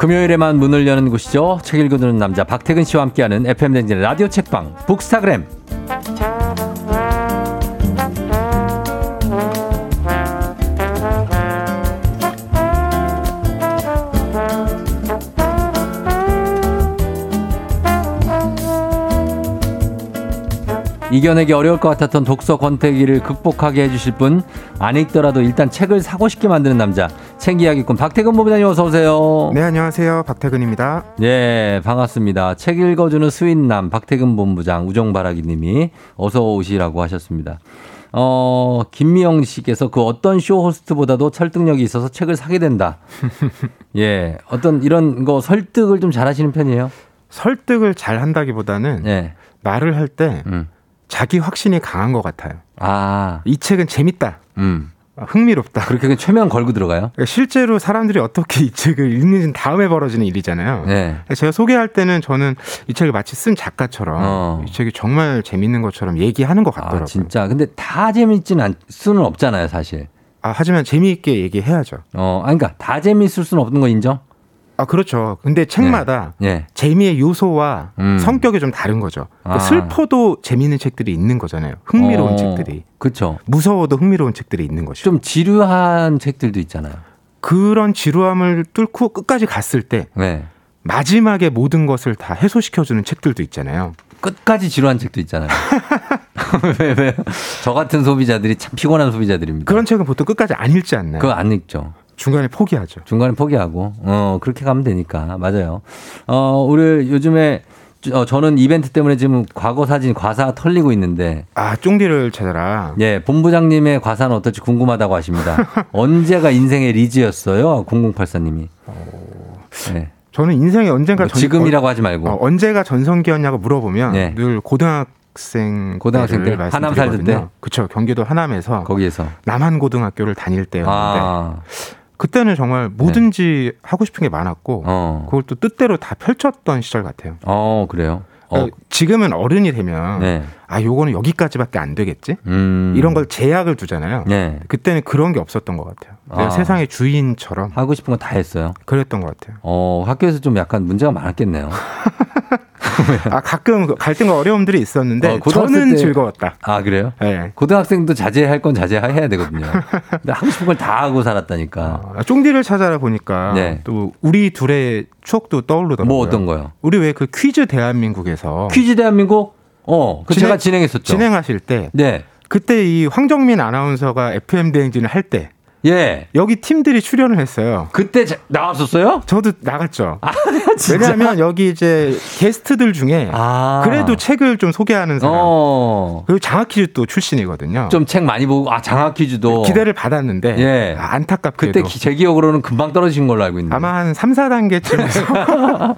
금요일에만 문을 여는 곳이죠. 책 읽어주는 남자 박태근 씨와 함께하는 FM 대행진 라디오 책방 북스타그램. 이겨내기 어려울 것 같았던 독서 권태기를 극복하게 해주실 분, 안 읽더라도 일단 책을 사고 싶게 만드는 남자, 책 이야기꾼 박태근 본부장님 어서 오세요. 네, 안녕하세요. 박태근입니다. 예, 반갑습니다. 책 읽어주는 스윗남 박태근 본부장 우종바라기님이 어서 오시라고 하셨습니다. 김미영 씨께서 그 어떤 쇼 호스트보다도 설득력이 있어서 책을 사게 된다. 예, 어떤 이런 거 설득을 좀 잘하시는 편이에요? 설득을 잘한다기보다는 예. 말을 할 때. 자기 확신이 강한 것 같아요. 아. 이 책은 재밌다. 흥미롭다. 그렇게 그냥 최면 걸고 들어가요? 그러니까 실제로 사람들이 어떻게 이 책을 읽는지는 다음에 벌어지는 일이잖아요. 네. 제가 소개할 때는 저는 이 책을 마치 쓴 작가처럼 이 책이 정말 재밌는 것처럼 얘기하는 것 같더라고요. 아, 진짜. 근데 다 재밌진 않을 수는 없잖아요, 사실. 아, 하지만 재미있게 얘기해야죠. 아니, 그러니까 다 재미있을 수는 없는 거 인정? 아, 그렇죠. 근데 책마다 네. 네. 재미의 요소와 성격이 좀 다른 거죠. 아. 슬퍼도 재미있는 책들이 있는 거잖아요. 흥미로운 책들이. 그렇죠. 무서워도 흥미로운 책들이 있는 것이죠. 좀 지루한 책들도 있잖아요. 그런 지루함을 뚫고 끝까지 갔을 때 네. 마지막에 모든 것을 다 해소시켜주는 책들도 있잖아요. 끝까지 지루한 책도 있잖아요. 왜? 저 같은 소비자들이 참 피곤한 소비자들입니다. 그런 책은 보통 끝까지 안 읽지 않나요? 그거 안 읽죠. 중간에 포기하죠. 중간에 포기하고 그렇게 가면 되니까. 맞아요. 우리 요즘에 저는 이벤트 때문에 지금 과거 사진 과사 털리고 있는데. 아, 쫑디를 찾아라. 예, 본부장님의 과사는 어떨지 궁금하다고 하십니다. 언제가 인생의 리즈였어요? 0084님이. 네. 저는 인생이 언젠가 지금이라고 하지 말고 언제가 전성기였냐고 물어보면 예. 늘 고등학생 때 하남 살던 때. 그렇죠. 경기도 하남에서 거기에서 남한 고등학교를 다닐 때였는데. 아. 그때는 정말 뭐든지 네. 하고 싶은 게 많았고 그걸 또 뜻대로 다 펼쳤던 시절 같아요. 그래요? 그러니까 지금은 어른이 되면 네. 아, 요거는 여기까지밖에 안 되겠지? 이런 걸 제약을 두잖아요. 네. 그때는 그런 게 없었던 것 같아요. 내가 세상의 주인처럼. 하고 싶은 건 다 했어요? 그랬던 것 같아요. 학교에서 좀 약간 문제가 많았겠네요. 아, 가끔 갈등과 어려움들이 있었는데 저는 즐거웠다. 아, 그래요? 네. 고등학생도 자제할 건 자제해야 되거든요. 근데 하고 싶은 걸 다 하고 살았다니까. 쫑디를 찾아라 보니까 네. 또 우리 둘의 추억도 떠오르더라고요. 뭐 어떤 거요? 우리 왜 그 퀴즈 대한민국에서 그 제가 진행했었죠. 진행하실 때 네. 그때 이 황정민 아나운서가 FM 대행진을 할 때 예. 여기 팀들이 출연을 했어요. 그때 나왔었어요? 저도 나갔죠. 아, 왜냐하면 여기 이제 게스트들 중에 그래도 책을 좀 소개하는 사람. 그리고 장학퀴즈 또 출신이거든요. 좀 책 많이 보고 장학퀴즈도 기대를 받았는데 예. 안타깝게도 그때 제 기억으로는 금방 떨어진 걸로 알고 있는데 아마 한 3-4단계쯤에서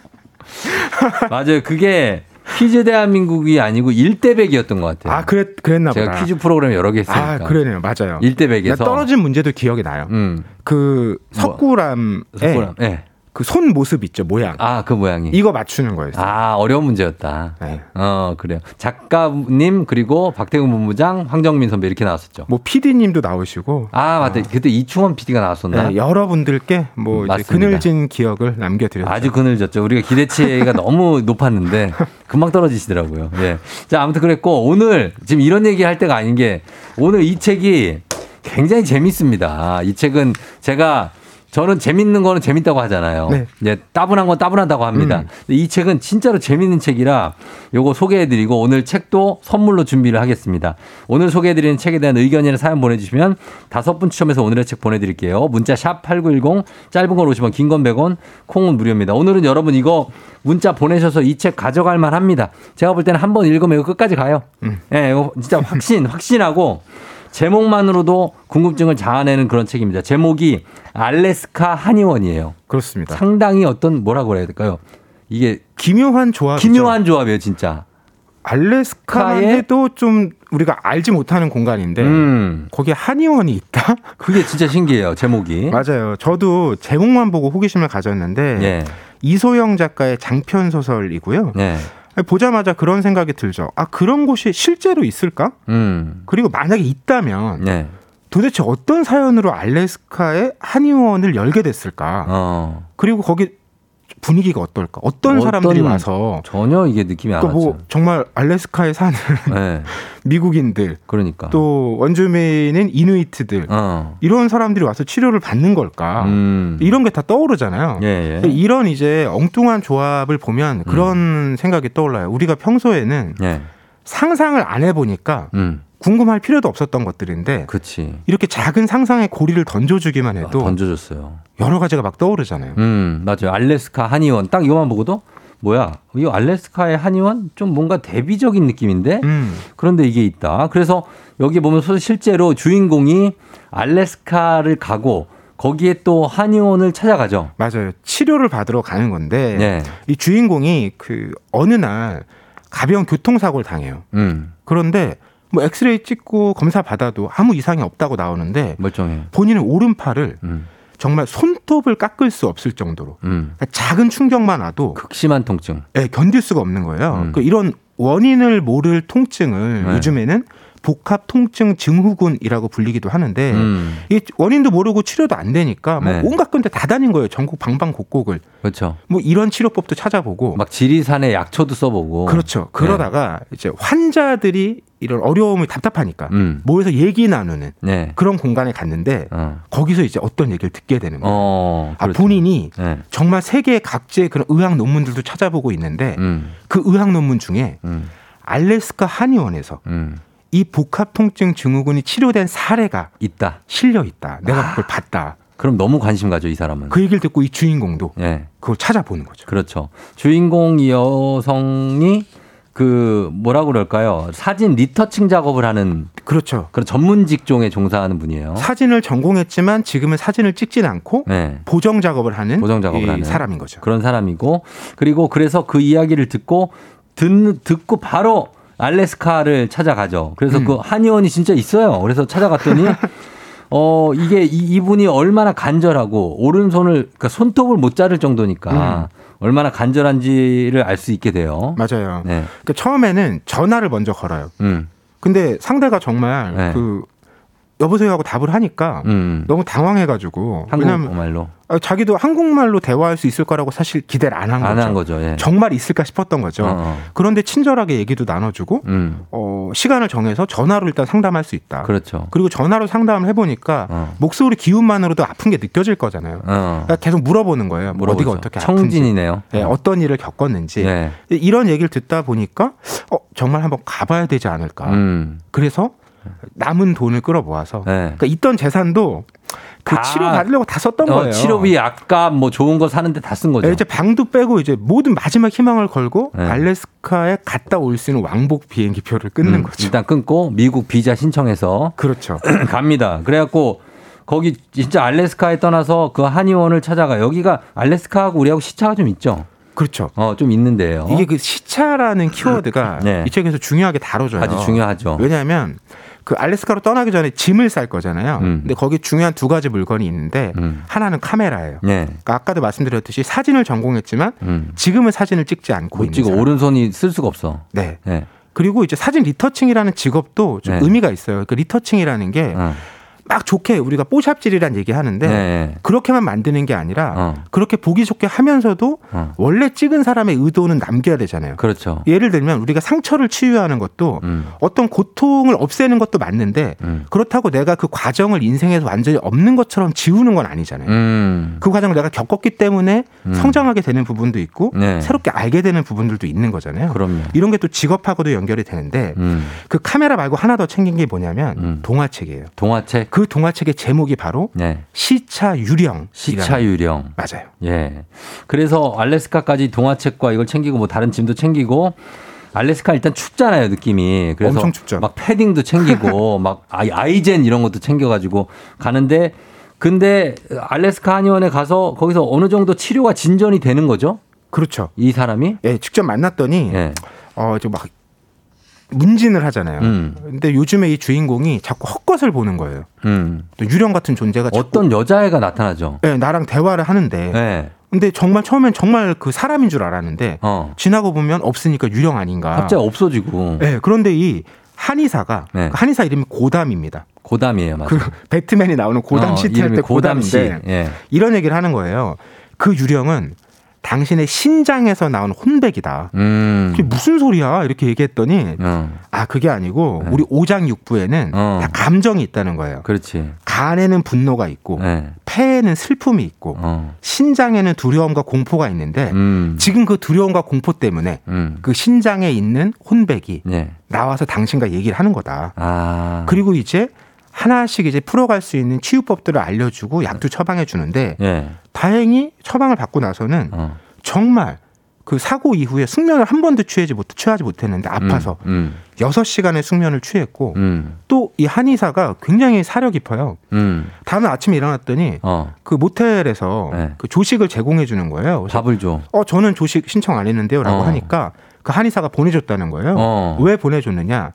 맞아요. 그게 퀴즈 대한민국이 아니고 1대100이었던 것 같아요. 아, 그랬나 보다. 제가 퀴즈 프로그램 여러 개 했으니까. 아, 그러네요. 맞아요. 1대100에서. 떨어진 문제도 기억이 나요. 그 석굴암의 네. 그 손 모습 있죠, 모양. 아, 그 모양이. 이거 맞추는 거였어요. 아, 어려운 문제였다. 네. 그래요. 작가님, 그리고 박태근 본부장, 황정민 선배 이렇게 나왔었죠. 뭐, PD님도 나오시고. 아, 맞다. 그때 이충원 PD가 나왔었나? 네, 여러분들께 뭐, 이제 그늘진 기억을 남겨드렸죠. 아주 그늘졌죠. 우리가 기대치가 너무 높았는데, 금방 떨어지시더라고요. 예. 자, 아무튼 그랬고, 오늘, 지금 이런 얘기 할 때가 아닌 게, 오늘 이 책이 굉장히 재밌습니다. 이 책은 저는 재밌는 거는 재밌다고 하잖아요. 네. 예, 따분한 건 따분하다고 합니다. 이 책은 진짜로 재밌는 책이라 요거 소개해드리고 오늘 책도 선물로 준비를 하겠습니다. 오늘 소개해드리는 책에 대한 의견이나 사연 보내주시면 5분 추첨해서 오늘의 책 보내드릴게요. 문자 샵 8910 짧은 걸 50원 긴 건 100원 콩은 무료입니다. 오늘은 여러분 이거 문자 보내셔서 이 책 가져갈 만합니다. 제가 볼 때는 한번 읽으면 이거 끝까지 가요. 예, 이거 진짜 확신하고 제목만으로도 궁금증을 자아내는 그런 책입니다. 제목이 알래스카 한의원이에요. 그렇습니다. 상당히 뭐라고 해야 될까요? 이게 기묘한 조합이죠. 기묘한 조합이에요, 진짜. 알래스카만 해도 좀 우리가 알지 못하는 공간인데 거기에 한의원이 있다? 그게 진짜 신기해요, 제목이. 맞아요. 저도 제목만 보고 호기심을 가졌는데 네. 이소영 작가의 장편 소설이고요. 네. 보자마자 그런 생각이 들죠. 아, 그런 곳이 실제로 있을까? 그리고 만약에 있다면 네. 도대체 어떤 사연으로 알래스카의 한의원을 열게 됐을까? 그리고 거기 분위기가 어떨까? 어떤 사람들이 와서 전혀 이게 느낌이 안 왔죠. 뭐 정말 알래스카에 사는 네. 미국인들, 그러니까 또 원주민인 이누이트들 이런 사람들이 와서 치료를 받는 걸까? 이런 게 다 떠오르잖아요. 예, 예. 이런 이제 엉뚱한 조합을 보면 그런 생각이 떠올라요. 우리가 평소에는 예. 상상을 안 해보니까. 궁금할 필요도 없었던 것들인데 그치. 이렇게 작은 상상의 고리를 던져주기만 해도 아, 던져줬어요. 여러 가지가 막 떠오르잖아요. 맞아요. 알래스카 한의원 딱 이거만 보고도 뭐야 이 알래스카의 한의원 좀 뭔가 대비적인 느낌인데 그런데 이게 있다. 그래서 여기 보면 실제로 주인공이 알래스카를 가고 거기에 또 한의원을 찾아가죠. 맞아요. 치료를 받으러 가는 건데 네. 이 주인공이 그 어느 날 가벼운 교통사고를 당해요. 그런데 뭐 엑스레이 찍고 검사 받아도 아무 이상이 없다고 나오는데 멀쩡해. 본인은 오른팔을 정말 손톱을 깎을 수 없을 정도로 그러니까 작은 충격만 와도 극심한 통증. 네, 견딜 수가 없는 거예요. 그러니까 이런 원인을 모를 통증을 네. 요즘에는 복합통증 증후군이라고 불리기도 하는데 이 원인도 모르고 치료도 안 되니까 뭐 네. 온갖 건데 다 다닌 거예요. 전국 방방곡곡을. 그렇죠. 뭐 이런 치료법도 찾아보고 막 지리산의 약초도 써보고. 그렇죠. 그러다가 네. 이제 환자들이 이런 어려움이 답답하니까 모여서 얘기 나누는 네. 그런 공간에 갔는데 거기서 이제 어떤 얘기를 듣게 되는 거예요. 아, 본인이 네. 정말 세계 각지의 그런 의학 논문들도 찾아보고 있는데 그 의학 논문 중에 알래스카 한의원에서 이 복합통증 증후군이 치료된 사례가 있다. 실려 있다. 내가 그걸 봤다. 그럼 너무 관심 가죠, 이 사람은. 그 얘기를 듣고 이 주인공도 네. 그걸 찾아보는 거죠. 그렇죠. 주인공 이 여성이 그 뭐라고 그럴까요? 사진 리터칭 작업을 하는 그렇죠. 그런 전문 직종에 종사하는 분이에요. 사진을 전공했지만 지금은 사진을 찍진 않고 네. 보정 작업을 하는 사람인 거죠. 그런 사람이고 그리고 그래서 그 이야기를 듣고 바로 알래스카를 찾아가죠. 그래서 그 한의원이 진짜 있어요. 그래서 찾아갔더니 이게 이분이 얼마나 간절하고 오른손을 그러니까 손톱을 못 자를 정도니까 얼마나 간절한지를 알 수 있게 돼요. 맞아요. 네. 그러니까 처음에는 전화를 먼저 걸어요. 근데 상대가 정말 네. 그 여보세요 하고 답을 하니까 너무 당황해가지고 한국말로 자기도 한국말로 대화할 수 있을 거라고 사실 기대를 안 한 거죠. 예. 정말 있을까 싶었던 거죠. 그런데 친절하게 얘기도 나눠주고 시간을 정해서 전화로 일단 상담할 수 있다. 그렇죠. 그리고 전화로 상담을 해보니까 목소리 기운만으로도 아픈 게 느껴질 거잖아요. 그러니까 계속 물어보는 거예요. 어디가 어떻게 아픈지. 청진이네요. 네, 어떤 일을 겪었는지. 네. 이런 얘기를 듣다 보니까 정말 한번 가봐야 되지 않을까. 그래서 남은 돈을 끌어모아서 네. 그러니까 있던 재산도 그 치료 받으려고 다 썼던 거예요. 치료비 약값 뭐 좋은 거 사는데 다 쓴 거죠. 네, 이제 방도 빼고 이제 모든 마지막 희망을 걸고 네. 알래스카에 갔다 올 수 있는 왕복 비행기 표를 끊는 거죠. 일단 끊고 미국 비자 신청해서 그렇죠. 갑니다. 그래갖고 거기 진짜 알래스카에 떠나서 그 한의원을 찾아가. 여기가 알래스카하고 우리하고 시차가 좀 있죠. 그렇죠. 좀 있는데요. 이게 그 시차라는 키워드가 네. 이 책에서 중요하게 다뤄져요. 아주 중요하죠. 왜냐하면 그 알래스카로 떠나기 전에 짐을 쌀 거잖아요. 근데 거기 중요한 두 가지 물건이 있는데 하나는 카메라예요. 네. 그러니까 아까도 말씀드렸듯이 사진을 전공했지만 지금은 사진을 찍지 않고 있는 사람. 오른손이 쓸 수가 없어. 네. 네. 그리고 이제 사진 리터칭이라는 직업도 좀 네. 의미가 있어요. 그 리터칭이라는 게 막 좋게 우리가 뽀샵질이란 얘기하는데 네. 그렇게만 만드는 게 아니라 그렇게 보기 좋게 하면서도 원래 찍은 사람의 의도는 남겨야 되잖아요. 그렇죠. 예를 들면 우리가 상처를 치유하는 것도 어떤 고통을 없애는 것도 맞는데 그렇다고 내가 그 과정을 인생에서 완전히 없는 것처럼 지우는 건 아니잖아요. 그 과정을 내가 겪었기 때문에 성장하게 되는 부분도 있고 네. 새롭게 알게 되는 부분들도 있는 거잖아요. 그럼요. 이런 게 또 직업하고도 연결이 되는데 그 카메라 말고 하나 더 챙긴 게 뭐냐면 동화책이에요. 동화책? 그 동화책의 제목이 바로 네. 시차유령. 시차유령. 맞아요. 예. 그래서 알래스카까지 동화책과 이걸 챙기고 뭐 다른 짐도 챙기고 알래스카 일단 춥잖아요, 느낌이. 그래서 엄청 춥죠. 막 패딩도 챙기고 막 아이젠 이런 것도 챙겨가지고 가는데 근데 알래스카 한의원에 가서 거기서 어느 정도 치료가 진전이 되는 거죠? 그렇죠. 이 사람이? 예, 직접 만났더니 예. 막 문진을 하잖아요. 근데 요즘에 이 주인공이 자꾸 헛것을 보는 거예요. 또 유령 같은 존재가 어떤 여자애가 나타나죠. 네, 나랑 대화를 하는데. 네. 근데 정말 처음엔 정말 그 사람인 줄 알았는데 지나고 보면 없으니까 유령 아닌가. 갑자기 없어지고. 네, 그런데 이 한의사가 네. 한의사 이름이 고담입니다. 고담이에요, 맞아요. 그 배트맨이 나오는 고담 시티 할 때 고담인데 예. 이런 얘기를 하는 거예요. 그 유령은 당신의 신장에서 나온 혼백이다. 그게 무슨 소리야? 이렇게 얘기했더니 아 그게 아니고 우리 오장육부에는 다 감정이 있다는 거예요. 그렇지. 간에는 분노가 있고 폐에는 슬픔이 있고 신장에는 두려움과 공포가 있는데 지금 그 두려움과 공포 때문에 그 신장에 있는 혼백이 나와서 당신과 얘기를 하는 거다. 아. 그리고 이제 하나씩 이제 풀어갈 수 있는 치유법들을 알려주고 약도 처방해 주는데 다행히 처방을 받고 나서는 정말 그 사고 이후에 숙면을 한 번도 취하지 못했는데 아파서 6시간의 숙면을 취했고 또 이 한의사가 굉장히 사려 깊어요. 다음날 아침에 일어났더니 그 모텔에서 그 조식을 제공해 주는 거예요. 밥을 줘. 저는 조식 신청 안 했는데요 라고 하니까 그 한의사가 보내줬다는 거예요. 왜 보내줬느냐.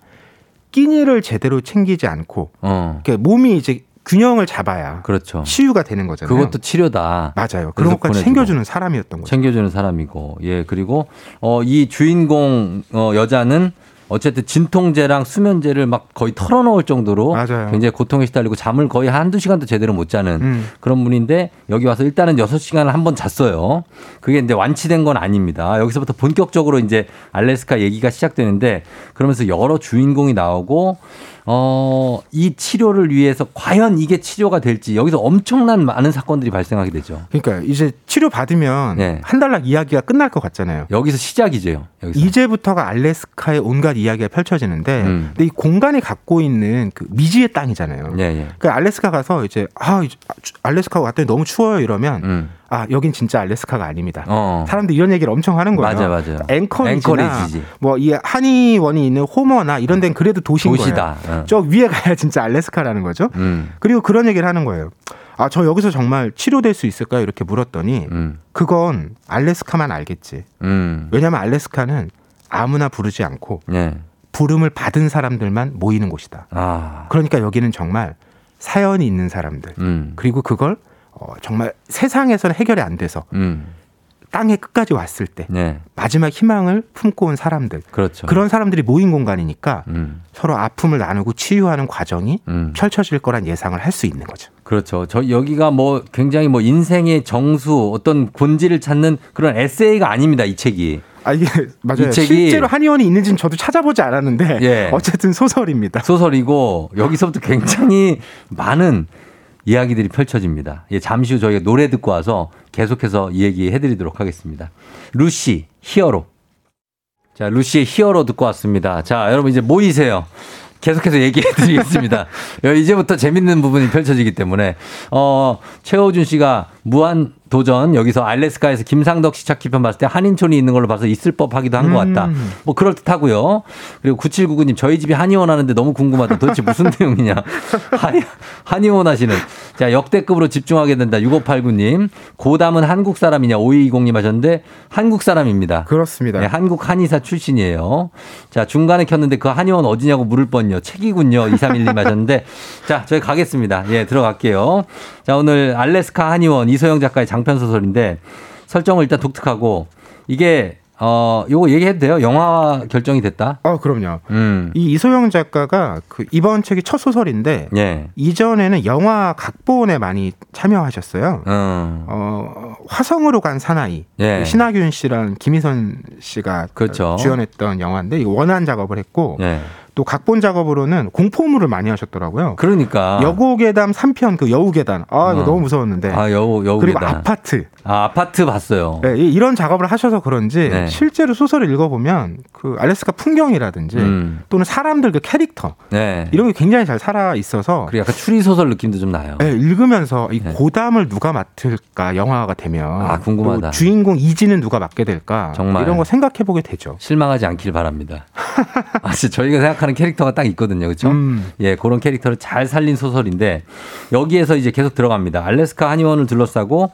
끼니를 제대로 챙기지 않고 그러니까 몸이 이제 균형을 잡아야 그렇죠. 치유가 되는 거잖아요. 그것도 치료다. 맞아요. 그런 것까지 챙겨주는 사람이었던 거죠. 챙겨주는 사람이고 예 그리고 이 주인공 여자는 어쨌든 진통제랑 수면제를 막 거의 털어놓을 정도로 맞아요. 굉장히 고통에 시달리고 잠을 거의 한두 시간도 제대로 못 자는 그런 분인데 여기 와서 일단은 6시간을 한번 잤어요. 그게 이제 완치된 건 아닙니다. 여기서부터 본격적으로 이제 알래스카 얘기가 시작되는데 그러면서 여러 주인공이 나오고 이 치료를 위해서 과연 이게 치료가 될지 여기서 엄청난 많은 사건들이 발생하게 되죠. 그러니까 이제 치료 받으면 한달락 이야기가 끝날 것 같잖아요. 여기서 시작이죠. 여기서. 이제부터가 알래스카의 온갖 이야기가 펼쳐지는데 근데 이 공간이 갖고 있는 그 미지의 땅이잖아요. 그러니까 알래스카 가서 이제 알래스카 왔더니 너무 추워요 이러면 여긴 진짜 알래스카가 아닙니다. 사람들 이런 얘기를 엄청 하는 거예요. 맞아, 맞아. 앵커리지나 뭐 이 한의원이 있는 호머나 이런 데는 그래도 도시인 도시다. 거예요. 저 위에 가야 진짜 알래스카라는 거죠. 그리고 그런 얘기를 하는 거예요. 아, 저 여기서 정말 치료될 수 있을까요? 이렇게 물었더니 그건 알래스카만 알겠지. 왜냐하면 알래스카는 아무나 부르지 않고 부름을 받은 사람들만 모이는 곳이다. 아. 그러니까 여기는 정말 사연이 있는 사람들 그리고 그걸 정말 세상에서는 해결이 안 돼서 땅의 끝까지 왔을 때 마지막 희망을 품고 온 사람들 그렇죠. 그런 사람들이 모인 공간이니까 서로 아픔을 나누고 치유하는 과정이 펼쳐질 거란 예상을 할 수 있는 거죠. 그렇죠. 저 여기가 뭐 굉장히 뭐 인생의 정수 어떤 본질을 찾는 그런 에세이가 아닙니다. 이 책이. 아, 이게 맞아요. 이 책이 실제로 한의원이 있는지는 저도 찾아보지 않았는데 어쨌든 소설입니다. 소설이고 여기서부터 굉장히 많은 이야기들이 펼쳐집니다. 예, 잠시 후 저희가 노래 듣고 와서 계속해서 이 얘기 해드리도록 하겠습니다. 루시, 히어로. 자, 루시의 히어로 듣고 왔습니다. 자, 여러분 이제 모이세요. 계속해서 얘기해드리겠습니다. 이제부터 재밌는 부분이 펼쳐지기 때문에 최호준 씨가 무한 도전 여기서 알래스카에서 김상덕 시착기편 봤을 때 한인촌이 있는 걸로 봐서 있을 법하기도 한 것 같다. 뭐 그럴 듯하고요. 그리고 9799님 저희 집이 한의원 하는데 너무 궁금하다. 도대체 무슨 내용이냐. 한의원 하시는. 자 역대급으로 집중하게 된다. 6589님 고담은 한국 사람이냐 5220님 하셨는데 한국 사람입니다. 그렇습니다. 네, 한국 한의사 출신이에요. 자 중간에 켰는데 그 한의원 어디냐고 물을 뻔요. 책이군요. 2311님 하셨는데 자 저희 가겠습니다. 예 들어갈게요. 자 오늘 알래스카 한의원 이소영 작가의 장편 소설인데 설정은 일단 독특하고 이게 요거 얘기해도 돼요? 영화 결정이 됐다? 그럼요. 이 이소영 작가가 그 이번 책이 첫 소설인데 이전에는 영화 각본에 많이 참여하셨어요. 화성으로 간 사나이 신하균 씨랑 김희선 씨가 그렇죠. 주연했던 영화인데 이거 원안 작업을 했고 또 각본 작업으로는 공포물을 많이 하셨더라고요. 그러니까 여고계담 3편 그 여우계단 이거 너무 무서웠는데 여우계단 그리고 아파트 아파트 봤어요. 네, 이런 작업을 하셔서 그런지 실제로 소설을 읽어보면 그 알래스카 풍경이라든지 또는 사람들 그 캐릭터 이런 게 굉장히 잘 살아 있어서 그리고 약간 추리 소설 느낌도 좀 나요. 네, 읽으면서 이 고담을 누가 맡을까 영화가 되면 궁금하다. 주인공 이지는 누가 맡게 될까 정말 이런 거 생각해보게 되죠. 실망하지 않길 바랍니다. 저희가 생각하는 캐릭터가 딱 있거든요. 그렇죠? 예, 그런 캐릭터를 잘 살린 소설인데 여기에서 이제 계속 들어갑니다. 알래스카 한의원을 둘러싸고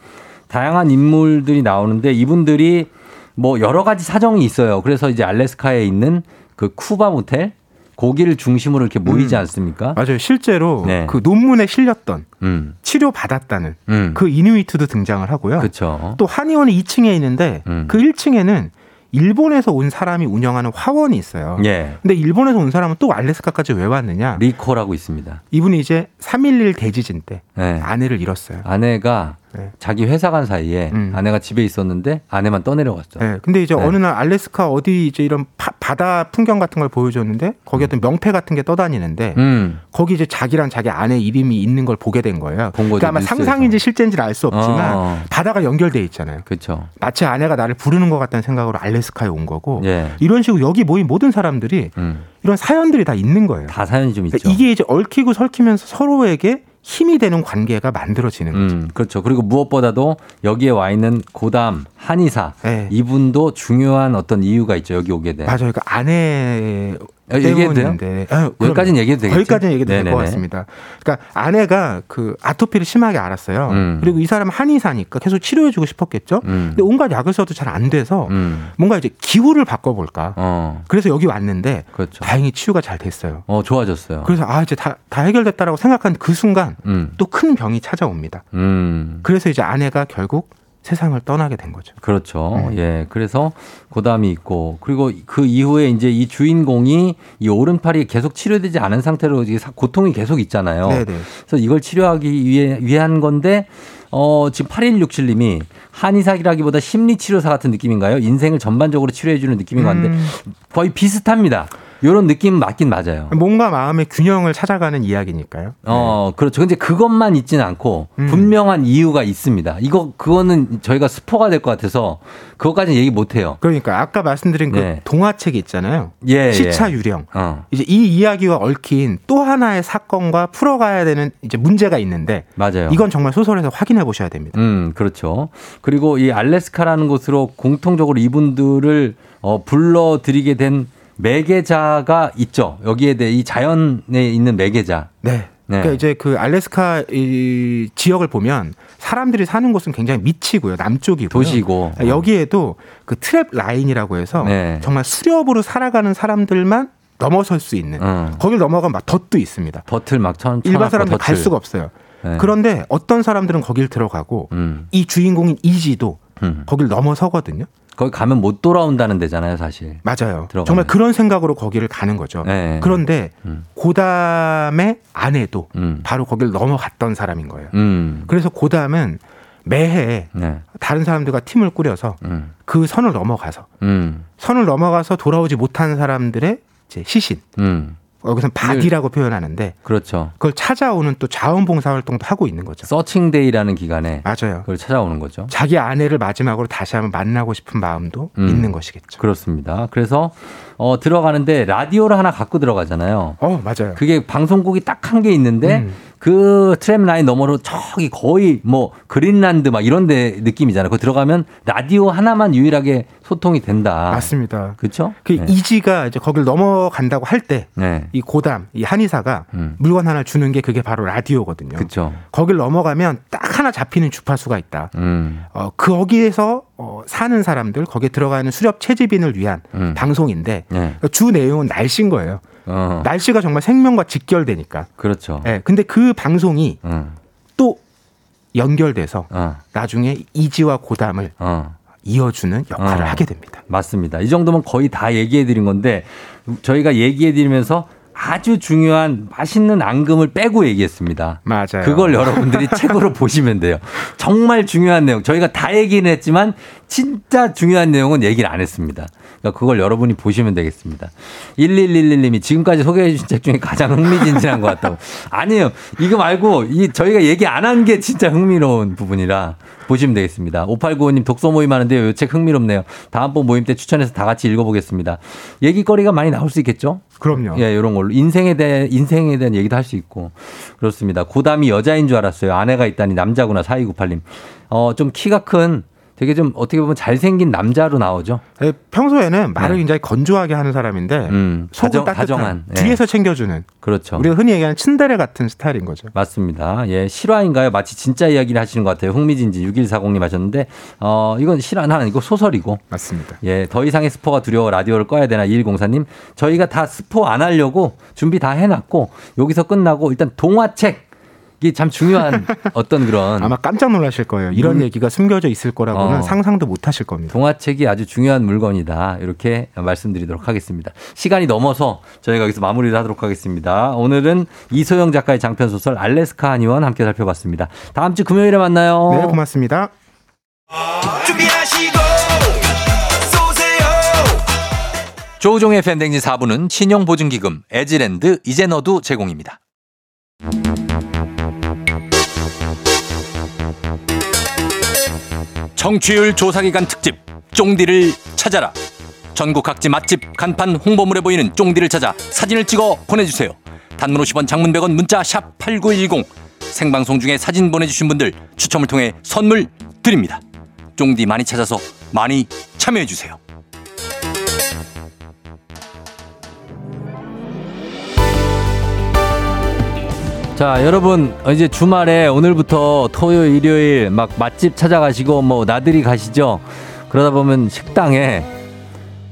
다양한 인물들이 나오는데 이분들이 뭐 여러 가지 사정이 있어요. 그래서 이제 알래스카에 있는 그 쿠바 모텔 고기를 중심으로 이렇게 모이지 않습니까? 맞아요. 실제로 그 논문에 실렸던 치료받았다는 그 이누이트도 등장을 하고요. 그렇죠. 또 한의원이 2층에 있는데 그 1층에는 일본에서 온 사람이 운영하는 화원이 있어요. 근데 일본에서 온 사람은 또 알래스카까지 왜 왔느냐? 리코라고 있습니다. 이분이 이제 3.11 대지진 때 아내를 잃었어요. 아내가 네. 자기 회사 간 사이에 아내가 집에 있었는데 아내만 떠내려갔죠. 네. 근데 이제 네. 어느 날 알래스카 어디 이제 이런 바다 풍경 같은 걸 보여줬는데 거기 어떤 명패 같은 게 떠다니는데 거기 이제 자기랑 자기 아내 이름이 있는 걸 보게 된 거예요. 그러니까 아마 뉴스에서. 상상인지 실제인지는 알 수 없지만 바다가 연결돼 있잖아요. 그렇죠. 마치 아내가 나를 부르는 것 같다는 생각으로 알래스카에 온 거고 예. 이런 식으로 여기 모인 모든 사람들이 이런 사연들이 다 있는 거예요. 다 사연이 좀 그러니까 있죠. 이게 이제 얽히고 설키면서 서로에게 힘이 되는 관계가 만들어지는 거죠. 그렇죠. 그리고 무엇보다도 여기에 와 있는 고담, 한의사 네. 이분도 중요한 어떤 이유가 있죠. 여기 오게 된. 맞아요. 그러니까 아내 때문인데. 여기까지는 얘기해도 되겠죠. 여기까지는 얘기해도 될 것 같습니다. 그러니까 아내가 그 아토피를 심하게 앓았어요. 그리고 이 사람은 한의사니까 계속 치료해주고 싶었겠죠. 근데 온갖 약을 써도 잘 안 돼서 뭔가 이제 기후를 바꿔볼까. 그래서 여기 왔는데 그렇죠. 다행히 치유가 잘 됐어요. 좋아졌어요. 그래서 아 이제 다 해결됐다라고 생각한 그 순간 또 큰 병이 찾아옵니다. 그래서 이제 아내가 결국 세상을 떠나게 된 거죠. 그렇죠. 예. 그래서 고담이 있고 그리고 그 이후에 이제 이 주인공이 이 오른팔이 계속 치료되지 않은 상태로 고통이 계속 있잖아요. 네네. 그래서 이걸 치료하기 위한 건데 지금 8167님이 한의사라기보다 심리치료사 같은 느낌인가요? 인생을 전반적으로 치료해주는 느낌인 것 같은데 거의 비슷합니다. 이런 느낌 맞긴 맞아요. 뭔가 마음의 균형을 찾아가는 이야기니까요. 그렇죠. 근데 그것만 있지는 않고 분명한 이유가 있습니다. 그거는 저희가 스포가 될 것 같아서 그것까지는 얘기 못 해요. 그러니까 아까 말씀드린 네. 그 동화책이 있잖아요. 예, 시차 유령. 이제 이 이야기와 얽힌 또 하나의 사건과 풀어가야 되는 이제 문제가 있는데 맞아요. 이건 정말 소설에서 확인해 보셔야 됩니다. 그렇죠. 그리고 이 알래스카라는 곳으로 공통적으로 이분들을 불러들이게 된 매개자가 있죠. 여기에 대해 이 자연에 있는 매개자. 네. 그러니까 이제 그 알래스카 이 지역을 보면 사람들이 사는 곳은 굉장히 밑이고요. 남쪽이고요. 도시고. 여기에도 그 트랩 라인이라고 해서 네. 정말 수렵으로 살아가는 사람들만 넘어설 수 있는. 거길 넘어가면 막 덫도 있습니다. 덫을 막 일반 사람들 갈 수가 없어요. 네. 그런데 어떤 사람들은 거길 들어가고 이 주인공인 이지도 거길 넘어서거든요. 거기 가면 못 돌아온다는 데잖아요, 사실. 맞아요. 들어가면. 정말 그런 생각으로 거기를 가는 거죠. 네. 그런데 고담의 아내도 바로 거길 넘어갔던 사람인 거예요. 그래서 고담은 매해 네. 다른 사람들과 팀을 꾸려서 그 선을 넘어가서 돌아오지 못한 사람들의 이제 시신. 여기서는 바디라고 표현하는데 그렇죠. 그걸 찾아오는 또 자원봉사활동도 하고 있는 거죠. 서칭데이라는 기간에 맞아요. 그걸 찾아오는 거죠. 자기 아내를 마지막으로 다시 한번 만나고 싶은 마음도 있는 것이겠죠. 그렇습니다. 그래서 들어가는데 라디오를 하나 갖고 들어가잖아요. 맞아요. 그게 방송국이 딱 한 개 있는데 그 트램 라인 너머로 저기 거의 뭐 그린란드 막 이런 데 느낌이잖아요. 거기 들어가면 라디오 하나만 유일하게 소통이 된다. 맞습니다. 그렇죠? 그 네. 이지가 이제 거길 넘어간다고 할 때 네. 이 고담, 이 한의사가 물건 하나 주는 게 그게 바로 라디오거든요. 그렇죠. 거길 넘어가면 딱 하나 잡히는 주파수가 있다. 거기에서 사는 사람들, 거기에 들어가는 수렵 채집인을 위한 방송인데 네. 주 내용은 날씨인 거예요. 날씨가 정말 생명과 직결되니까. 그렇죠. 네, 근데 그 방송이 또 연결돼서 나중에 이지와 고담을 이어주는 역할을 하게 됩니다. 맞습니다. 이 정도면 거의 다 얘기해드린 건데 저희가 얘기해드리면서 아주 중요한 맛있는 앙금을 빼고 얘기했습니다. 맞아요. 그걸 여러분들이 책으로 보시면 돼요. 정말 중요한 내용. 저희가 다 얘기는 했지만 진짜 중요한 내용은 얘기를 안 했습니다. 그러니까 그걸 여러분이 보시면 되겠습니다. 1111님이 지금까지 소개해 주신 책 중에 가장 흥미진진한 것 같다고. 아니에요. 이거 말고 저희가 얘기 안 한 게 진짜 흥미로운 부분이라 보시면 되겠습니다. 5895님 독서 모임 하는데요. 이 책 흥미롭네요. 다음번 모임 때 추천해서 다 같이 읽어보겠습니다. 얘기거리가 많이 나올 수 있겠죠? 그럼요. 예, 이런 걸로. 인생에 대한 얘기도 할 수 있고. 그렇습니다. 고담이 여자인 줄 알았어요. 아내가 있다니 남자구나. 4298님. 좀 키가 큰 되게 좀 어떻게 보면 잘생긴 남자로 나오죠. 네, 평소에는 말을 네. 굉장히 건조하게 하는 사람인데 속은 다정한 뒤에서 네. 챙겨주는. 그렇죠. 우리가 흔히 얘기하는 츤데레 같은 스타일인 거죠. 맞습니다. 예, 실화인가요? 마치 진짜 이야기를 하시는 것 같아요. 흥미진진 6140님 하셨는데 이건 실화 아니고 소설이고. 맞습니다. 예, 더 이상의 스포가 두려워 라디오를 꺼야 되나 2104님. 저희가 다 스포 안 하려고 준비 다 해놨고 여기서 끝나고 일단 동화책. 이게 참 중요한 어떤 그런 아마 깜짝 놀라실 거예요. 이런 얘기가 숨겨져 있을 거라고는 상상도 못 하실 겁니다. 동화책이 아주 중요한 물건이다. 이렇게 말씀드리도록 하겠습니다. 시간이 넘어서 저희가 여기서 마무리를 하도록 하겠습니다. 오늘은 이소영 작가의 장편소설 알래스카 한의원 함께 살펴봤습니다. 다음 주 금요일에 만나요. 네, 고맙습니다. 준비하시고 쏘세요. 조우종의 팬댕지 4부는 신용보증기금 에지랜드 이제너두 제공입니다. 청취율 조사기간 특집 쫑디를 찾아라. 전국 각지 맛집 간판 홍보물에 보이는 쫑디를 찾아 사진을 찍어 보내주세요. 단문 50원, 장문 100원, 문자 샵 8910. 생방송 중에 사진 보내주신 분들 추첨을 통해 선물 드립니다. 쫑디 많이 찾아서 많이 참여해주세요. 자, 여러분 이제 주말에 오늘부터 토요일, 일요일 막 맛집 찾아가시고 뭐 나들이 가시죠. 그러다 보면 식당에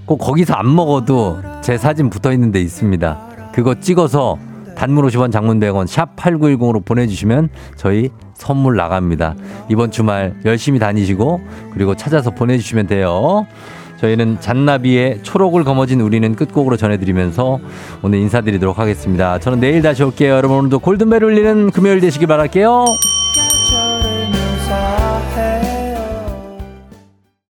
꼭 거기서 안 먹어도 제 사진 붙어있는 데 있습니다. 그거 찍어서 단문 50원, 장문 100원 샵 8910으로 보내주시면 저희 선물 나갑니다. 이번 주말 열심히 다니시고 그리고 찾아서 보내주시면 돼요. 저희는 잔나비의 초록을 거머쥔 우리는 끝곡으로 전해드리면서 오늘 인사드리도록 하겠습니다. 저는 내일 다시 올게요. 여러분 오늘도 골든벨 울리는 금요일 되시길 바랄게요.